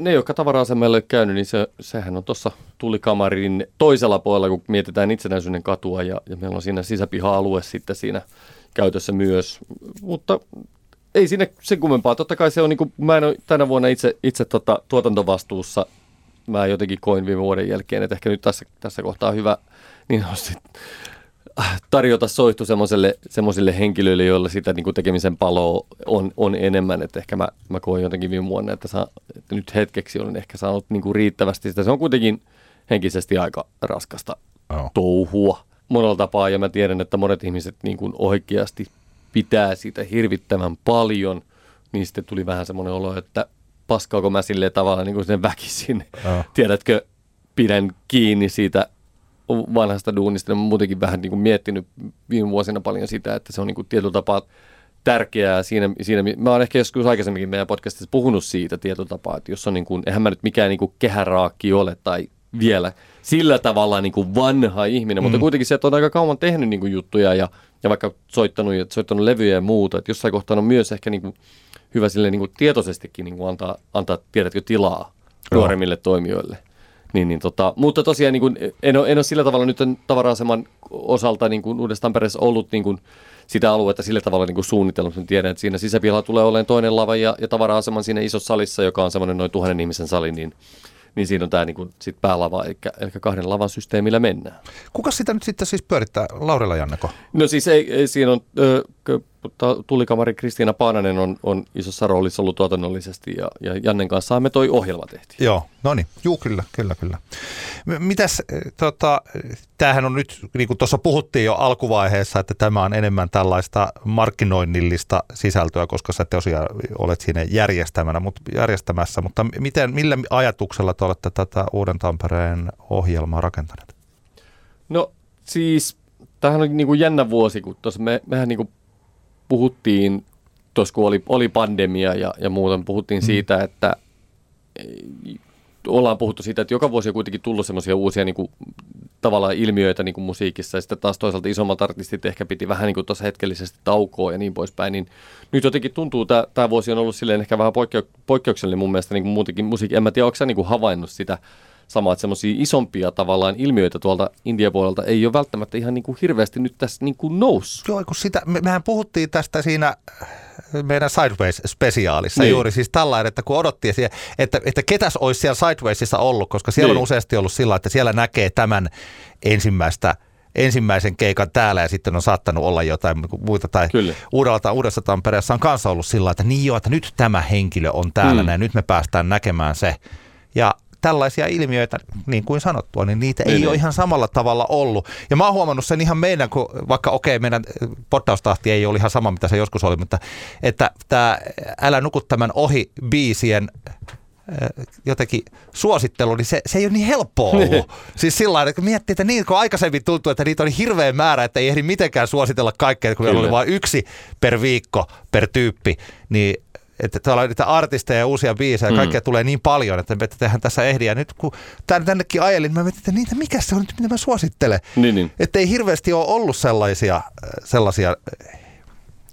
Ne, jotka Tavara-asemalle käynyt, niin se, sehän on tuossa tulikamarin toisella puolella, kun mietitään Itsenäisyyden katua ja, ja meillä on siinä sisäpiha-alue sitten siinä käytössä myös, mutta ei siinä sen kummempaa. Totta kai se on, niin kuin, mä en ole tänä vuonna itse, itse tota, tuotantovastuussa, mä jotenkin koin viime vuoden jälkeen, että ehkä nyt tässä, tässä kohtaa on hyvä niin on sit tarjota soittu semmoisille henkilöille, joilla sitä niin kuin tekemisen paloa on, on enemmän. Et ehkä mä, mä koen jotenkin viime vuonna, että, saa, että nyt hetkeksi olen ehkä saanut niin kuin riittävästi sitä. Se on kuitenkin henkisesti aika raskasta oh. touhua monella tapaa, ja mä tiedän, että monet ihmiset niin kuin oikeasti pitää siitä hirvittävän paljon, niin sitten tuli vähän semmoinen olo, että paskaako mä silleen tavallaan niin kuin sen väkisin. Oh. Tiedätkö, pidän kiinni siitä vanhasta duunista. Mä muutenkin vähän niin kuin miettinyt viime vuosina paljon sitä, että se on niin kuin tietyllä tapaa tärkeää. Siinä, siinä, mä oon ehkä joskus aikaisemminkin meidän podcastissa puhunut siitä tietyllä tapaa, että jos on niin kuin, eihän mä nyt mikään niin kuin kehäraakki ole tai vielä sillä tavalla niin kuin vanha ihminen, mm. mutta kuitenkin sieltä on aika kauan tehnyt niin kuin juttuja ja, ja vaikka soittanut, soittanut levyjä ja muuta. Että jossain kohtaa on myös ehkä niin kuin hyvä silleen niin kuin tietoisestikin niin kuin antaa, antaa, tiedätkö, tilaa nuoremmille toimijoille. Niin, niin, tota, mutta tosiaan niin kuin, en, ole, en ole sillä tavalla nyt Tavara-aseman osalta niin kuin Uudessa Tampereessa ollut niin kuin sitä aluetta sillä tavalla niin kuin suunnitelmassa. Tiedän, että siinä sisäpihalla tulee olemaan toinen lava ja, ja Tavara-aseman siinä isossa salissa, joka on semmoinen noin tuhannen ihmisen sali, niin, niin siinä on tämä niin kuin sit päälava, eli, eli kahden lavan systeemillä mennään. Kuka sitä nyt sitten siis pyörittää? Laurila Janneko? No siis ei, ei siinä on, ö, tulikamari Kristiina Paananen on, on isossa roolissa ollut tuotannollisesti ja, ja Jannen kanssa me toi ohjelma tehtiin. Joo, no niin, juu kyllä, kyllä, kyllä. Mitäs, tota, tämähän on nyt, niin kuin tuossa puhuttiin jo alkuvaiheessa, että tämä on enemmän tällaista markkinoinnillista sisältöä, koska sä tosiaan olet siinä järjestämänä, mutta, järjestämässä, mutta miten, millä ajatuksella te olette tätä Uuden Tampereen ohjelmaa rakentaneet? No siis, tämähän on niin kuin jännä vuosi, kun tuossa me, mehän niin kuin puhuttiin, tuossa kun oli, oli pandemia ja, ja muuten, puhuttiin mm. siitä, että ollaan puhuttu siitä, että joka vuosi on kuitenkin tullut semmoisia uusia niin kuin, tavallaan ilmiöitä niin kuin musiikissa, ja sitten taas toisaalta isommat artistit ehkä piti vähän niin kuin tuossa hetkellisesti taukoa ja niin poispäin, niin nyt jotenkin tuntuu, että tämä vuosi on ollut silleen ehkä vähän poikkeu- poikkeuksellinen mun mielestä niin kuin muutenkin musiikki. En mä tiedä, onko sä niin kuin havainnut sitä samaa, että semmoisia isompia tavallaan ilmiöitä tuolta Indian puolelta ei ole välttämättä ihan niin kuin hirveästi nyt tässä niin kuin noussut. Joo, kun sitä, me, mehän puhuttiin tästä siinä meidän Sideways-spesiaalissa niin. Juuri siis tällainen, että kun odottiin, että, että ketäs olisi siellä Sidewaysissa ollut, koska siellä niin. On useasti ollut sillä, että siellä näkee tämän ensimmäistä ensimmäisen keikan täällä ja sitten on saattanut olla jotain muita. Tai Uudelta, Uudessa Tampereessa on kanssa ollut sillä, että niin joo, että nyt tämä henkilö on täällä mm. ja nyt me päästään näkemään se. Ja tällaisia ilmiöitä, niin kuin sanottua, niin niitä ei niin. Ole ihan samalla tavalla ollut. Ja mä oon huomannut sen ihan meidän, kun vaikka okei, okay, meidän poddaustahti ei ole ihan sama, mitä se joskus oli, mutta että tämä Älä nuku tämän ohi biisien jotenkin suosittelu, niin se, se ei ole niin helppoa ollut. Siis sillä lailla, että miettii, että niin kun aikaisemmin tuntui, että niitä oli hirveä määrä, että ei ehdi mitenkään suositella kaikkea, kun meillä oli vain yksi per viikko per tyyppi, niin että täällä on niitä artisteja ja uusia biisejä ja kaikkea mm. tulee niin paljon, että tehdään tässä ehdiä. Nyt kun tännekin ajelin, mä mietin, että niitä, mikä se on nyt, mitä mä suosittelen. Niin, niin. Että ei hirveästi ole ollut sellaisia, sellaisia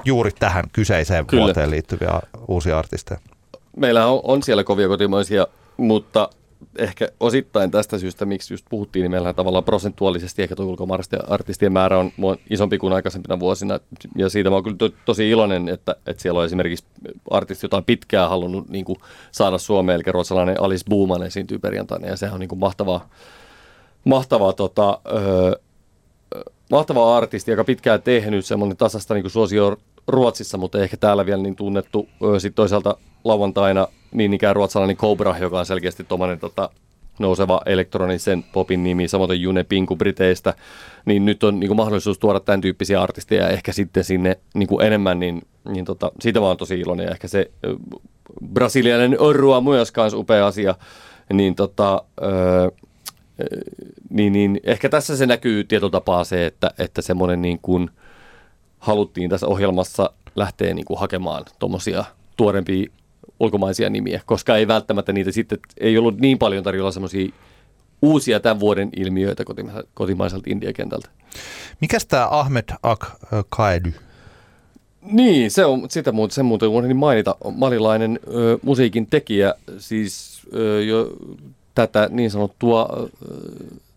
juuri tähän kyseiseen Kyllä. vuoteen liittyviä uusia artisteja. Meillä on, on siellä kovia kotimaisia, mutta ehkä osittain tästä syystä, miksi just puhuttiin, niin meillähän tavallaan prosentuaalisesti ehkä tuo ulkomaalaisten artistien määrä on isompi kuin aikaisempina vuosina. Ja siitä mä oon kyllä to- tosi iloinen, että, että siellä on esimerkiksi artisti, jota on pitkään halunnut niin kuin saada Suomeen, eli ruotsalainen Alice Buuman esiintyy perjantaina, ja sehän on niin kuin mahtavaa, mahtavaa, tota, öö, mahtavaa artisti, joka pitkään tehnyt semmoinen tasasta niin kuin suosio Ruotsissa, mutta ehkä täällä vielä niin tunnettu. Sitten toisaalta lauantaina niin ikään ruotsalainen Cobra, joka on selkeästi tuommoinen tota, nouseva elektronisen popin nimi, samoin June Pinku Briteistä, niin nyt on niin kuin mahdollisuus tuoda tämän tyyppisiä artisteja ehkä sitten sinne niin kuin enemmän, niin, niin tota, siitä vaan tosi iloinen. Ehkä se brasilialainen Orrua myös kanssa upea asia, niin, tota, öö, niin, niin ehkä tässä se näkyy tietyllä tapaa se, että, että semmoinen niin kuin haluttiin tässä ohjelmassa lähteä niin kuin hakemaan tuommoisia tuorempia ulkomaisia nimiä, koska ei välttämättä niitä sitten, ei ollut niin paljon tarjolla semmoisia uusia tämän vuoden ilmiöitä kotima- kotimaiselta indiakentältä. Mikäs tämä Ahmed Ak-Kaedy? Niin, se on sitä muuta, sen muuten voin mainita. Malilainen ö, musiikin tekijä, siis ö, jo tätä niin sanottua... Ö,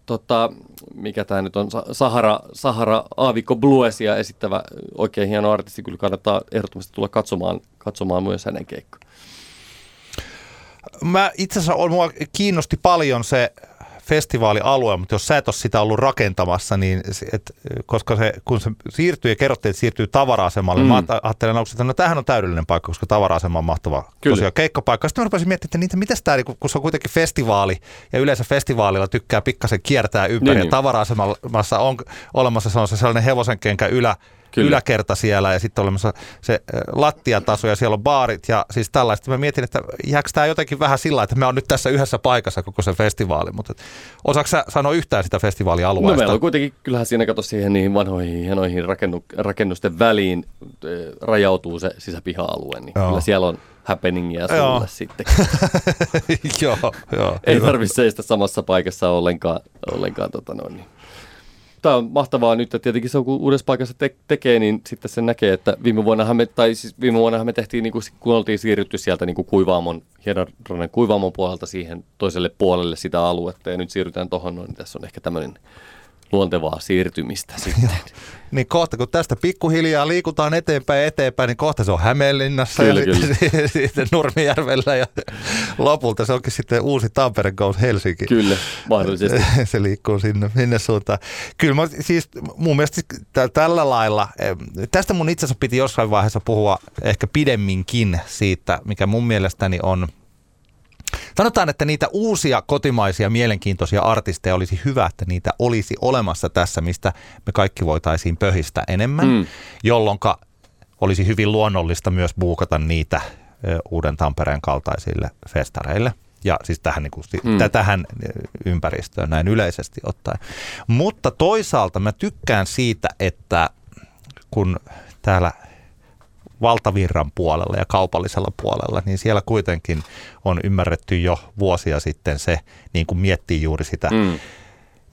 Tota, mikä tämä nyt on, Sahara, Sahara Aavikko Bluesia esittävä oikein hieno artisti. Kyllä kannattaa ehdottomasti tulla katsomaan, katsomaan myös hänen keikkoa. Mä itse asiassa, mua kiinnosti paljon se festivaalialue, mutta jos sä et ole sitä ollut rakentamassa, niin et, koska se, kun se siirtyy ja kerrottiin, että siirtyy Tavara-asemalle, mm. mä ajattelin, että no tämähän on täydellinen paikka, koska Tavara-asema on mahtava tosiaan keikkapaikka. Sitten mä rupesin miettimään, että niitä, mitäs tää, kun se on kuitenkin festivaali ja yleensä festivaalilla tykkää pikkasen kiertää ympäri niin, ja niin. Tavara-asemassa on olemassa se on se sellainen hevosenkenkä ylä, yläkerta siellä ja sitten olemassa se lattiataso ja siellä on baarit ja siis tällaista. Mä mietin, että jääkö tämä jotenkin vähän sillä, että me on nyt tässä yhdessä paikassa koko se festivaali, mutta osaatko sä sanoa yhtään sitä festivaalialueesta? No meillä on kuitenkin, kyllähän siinä kato siihen niihin vanhoihin hienoihin rakennu, rakennusten väliin äh, rajautuu se sisäpiha-alue, niin joo. Kyllä siellä on happeningia sulle sitten. Joo, joo. Ei tarvitse seistä samassa paikassa ollenkaan, ollenkaan tota noin niin. Tämä on mahtavaa nyt, että tietenkin se on, kun uudessa paikassa te- tekee, niin sitten se näkee, että viime vuonnahan me, tai siis viime vuonnahan me tehtiin, niin kuin, kun oltiin siirrytty sieltä niin kuin kuivaamon, hienorannan kuivaamon puolelta siihen toiselle puolelle sitä aluetta, ja nyt siirrytään tuohon, niin tässä on ehkä tämmöinen luontevaa siirtymistä sitten. Niin kohta, kun tästä pikkuhiljaa liikutaan eteenpäin eteenpäin, niin kohta se on Hämeenlinnassa kyllä, ja sitten sit Nurmijärvellä ja lopulta se onkin sitten Uusi Tampere goes Helsinki. Kyllä, mahdollisesti. Se liikkuu sinne, sinne suuntaan. Kyllä mä, siis mun mielestä t- tällä lailla, tästä mun itse asiassa piti jossain vaiheessa puhua ehkä pidemminkin siitä, mikä mun mielestäni on. Sanotaan, että niitä uusia kotimaisia mielenkiintoisia artisteja olisi hyvä, että niitä olisi olemassa tässä, mistä me kaikki voitaisiin pöhistä enemmän, mm. jolloin olisi hyvin luonnollista myös buukata niitä Uuden Tampereen kaltaisille festareille. Ja siis tähän, niin kuin, mm. tähän ympäristöön näin yleisesti ottaen. Mutta toisaalta mä tykkään siitä, että kun täällä valtavirran puolella ja kaupallisella puolella, niin siellä kuitenkin on ymmärretty jo vuosia sitten se, niin kuin miettii juuri sitä, mm.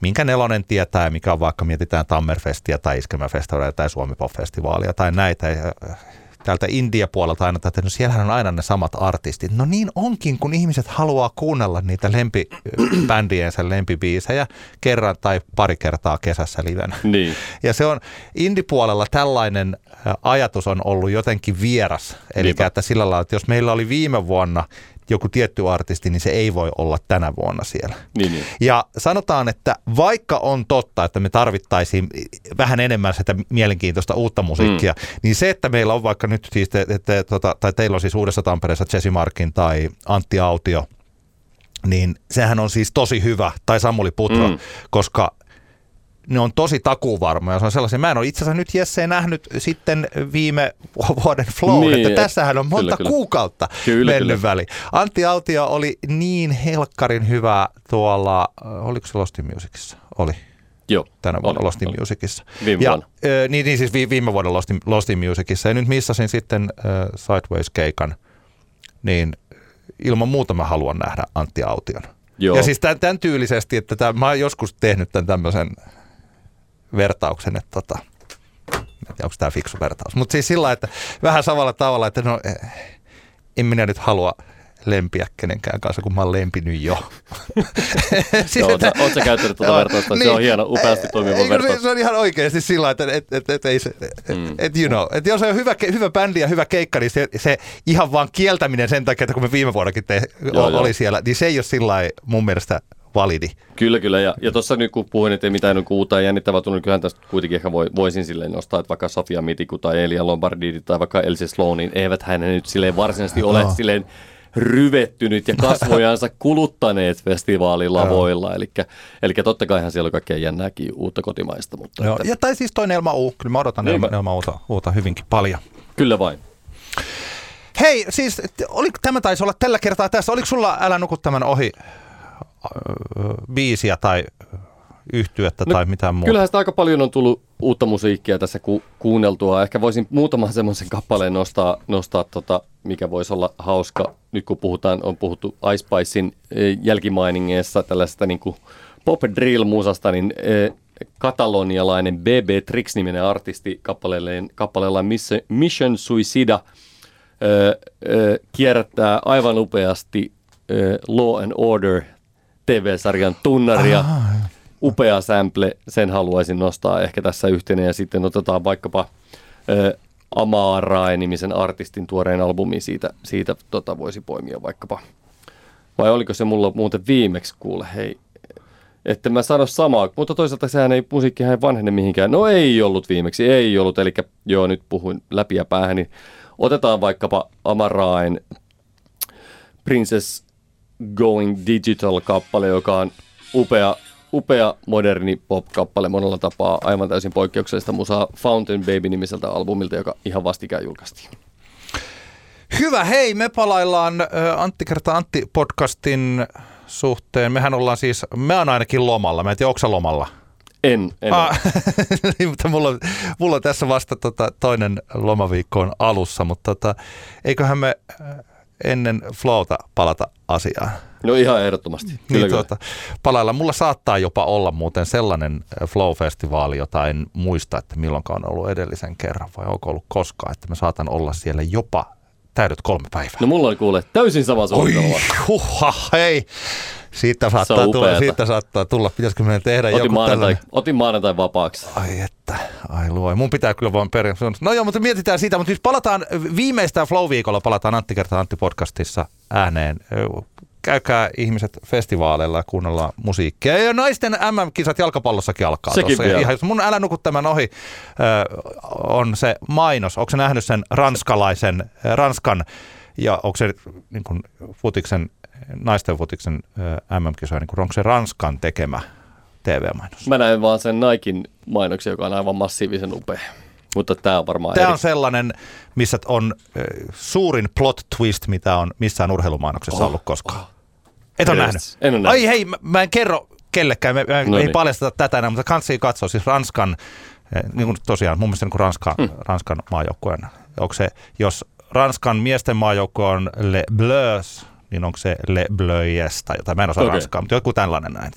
minkä nelonen tietää, mikä on vaikka mietitään Tammerfestia tai Iskelmäfestivaalia tai Suomi-pop-festivaalia tai näitä. Ja täältä India-puolelta aina, että no siellähän on aina ne samat artistit. No niin onkin, kun ihmiset haluaa kuunnella niitä lempibändiensä lempibiisejä kerran tai pari kertaa kesässä livenä. Niin. Ja se on, indie-puolella tällainen ajatus on ollut jotenkin vieras. Eli että sillä lailla, että jos meillä oli viime vuonna joku tietty artisti, niin se ei voi olla tänä vuonna siellä. Niin, niin. Ja sanotaan, että vaikka on totta, että me tarvittaisiin vähän enemmän sitä mielenkiintoista uutta musiikkia, mm. niin se, että meillä on vaikka nyt, siis te, te, te, tota, tai teillä on siis Uudessa Tampereessa Jesse Markin tai Antti Autio, niin sehän on siis tosi hyvä, tai Samuli Putro, mm. koska ne on tosi takuvarmoja. Se on sellaisia, mä en ole itse asiassa nyt Jesse nähnyt sitten viime vuoden Flow, niin, että tässähän on monta kyllä, kyllä. kuukautta kyllä, mennyt kyllä. väliin. Antti Autio oli niin helkkarin hyvä tuolla, oliko se Lost in Musicissa? Oli. Joo. Tänä vuonna oli, Lost in oli. Musicissa. Viime ja, vuonna. Ö, niin, niin siis viime vuonna Lost in, Lost in Musicissa. Ja nyt missasin sitten äh, Sideways-keikan, niin ilman muuta mä haluan nähdä Antti Aution. Joo. Ja siis tämän, tämän tyylisesti, että tämän, mä oon joskus tehnyt tämän tämmöisen vertauksen, että tota, en tiedä, onko tämä fiksu vertaus, mutta siis sillä, että vähän samalla tavalla, että no en minä nyt halua lempiä kenenkään kanssa, kun mä oon lempinyt jo. Siis joo, että, oot sä käyttänyt tuota vertausta, niin, se on hieno, upeasti toimiva niin, vertaus. Se on ihan oikeasti sillä, että et, et, et, ei se, mm. et, you know, että jos on hyvä, hyvä bändi ja hyvä keikka, niin se, se ihan vaan kieltäminen sen takia, että kun me viime vuodakin te, joo, oli joo. siellä, niin se ei ole sillä mun mielestä validi. Kyllä, kyllä. Ja, ja tuossa nyt kun puhuin, että ei mitään uutta ja jännittävää tunnu, niin kyllähän tästä kuitenkin ehkä voi, voisin silleen nostaa, että vaikka Sofia Mitiku tai Elia Lombardi tai vaikka Elsie Sloan, niin eivät hän nyt silleen varsinaisesti no. ole silleen ryvettynyt ja kasvojansa kuluttaneet festivaalilavoilla. Eli, eli totta kaihan siellä on kaikkea jännääkin uutta kotimaista. Mutta joo. Että ja tai siis toi Nelma U. Kyllä mä odotan Nelma, Nelma Uta, Uta hyvinkin paljon. Kyllä vain. Hei, siis oli, tämä taisi olla tällä kertaa tässä. Oliko sulla Älä nuku tämän ohi biisiä tai yhtyettä no, tai mitään muuta? Kyllähän sitä aika paljon on tullut uutta musiikkia tässä ku- kuunneltua. Ehkä voisin muutaman semmoisen kappaleen nostaa, nostaa tota, mikä voisi olla hauska. Nyt kun puhutaan, on puhuttu Ice Spicein jälkimainingeissa tällaista niin kuin pop drill-musasta, niin katalonialainen B B Trix-niminen artisti kappaleella Mission Suicida kierrättää aivan upeasti Law and Order T V-sarjan tunnaria. Aha. Upea sample, sen haluaisin nostaa ehkä tässä yhtenä. Ja sitten otetaan vaikkapa ä, Amara-nimisen artistin tuoreen albumin. Siitä, siitä tota, voisi poimia vaikkapa. Vai oliko se mulla muuten viimeksi kuule? Hei, että mä sano samaa, mutta toisaalta sehän ei, musiikkihan ei vanhene mihinkään. No ei ollut viimeksi, ei ollut, eli joo nyt puhuin läpi ja päähän, niin otetaan vaikkapa Amarain Princess Going Digital-kappale, joka on upea, upea moderni pop-kappale monella tapaa, aivan täysin poikkeuksellista musaa Fountain Baby-nimiseltä albumilta, joka ihan vastikään julkaistiin. Hyvä, hei, me palaillaan Antti kertaa Antti-podcastin suhteen. Mehän ollaan siis, mä oon ainakin lomalla, mä en tiedä, onko lomalla? En, en ah, niin, mutta mulla, mulla on tässä vasta tota, toinen lomaviikko on alussa, mutta tota, eiköhän me ennen Flowta palata asiaan. No ihan ehdottomasti. Niin, tuota, palailla. Mulla saattaa jopa olla muuten sellainen Flow-festivaali, jota en muista, että milloinkaan on ollut edellisen kerran vai onko ollut koskaan, että mä saatan olla siellä jopa täydet kolme päivää. No mulla oli kuule täysin sama suunnitelma. Oi, huha, hei. Siitä saattaa tulla, siitä saattaa tulla. Pitäisikö meidän tehdä otin joku tällainen? Otin maanantai vapaaksi. Ai että, ai luo. Mun pitää kyllä vaan periaatteessa. No joo, mutta mietitään sitä. Mutta nyt palataan, viimeistään Flow-viikolla palataan Antti kertaa Antti-podcastissa ääneen. Käykää ihmiset festivaaleilla ja kuunnellaan musiikkia. Ja naisten M M-kisat jalkapallossakin alkaa. Sekin tuossa. Ihan, mun älä nuku tämän ohi ö, on se mainos. Onko se nähnyt sen ranskalaisen, Ranskan ja onko se niin kuin futiksen, naisten futiksen M M-kisoja, niin kuin, onko se Ranskan tekemä T V-mainos? Mä näen vaan sen Niken mainoksen, joka on aivan massiivisen upea. Mutta tämä on varmaan Tämä eri. on sellainen, missä on suurin plot twist, mitä on missään urheilumainoksessa oh, ollut koskaan. Oh. Et ole nähnyt. En ole nähnyt. Ai hei, mä, mä en kerro kellekään, mä, mä no ei niin. paljasteta tätä enää, mutta kansi katsoo siis Ranskan, niin kuin tosiaan mun mielestä niin kuin Ranska, hmm. Ranskan maajoukkueen. Onko se, jos Ranskan miesten maajoukkue on Le Bleus, niin onko se Le Bleuesta, jota mä en osaa okay. ranskaa, mutta joku tällainen näin.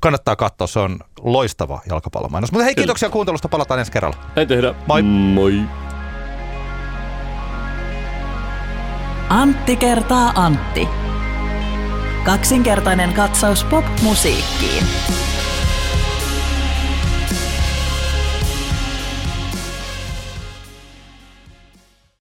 Kannattaa katsoa, se on loistava jalkapallomainos. Mutta hei, kiitoksia kuuntelusta, palataan ensi kerralla. Hei tehdä. Moi. Moi. Antti kertaa Antti. Kaksinkertainen katsaus pop-musiikkiin.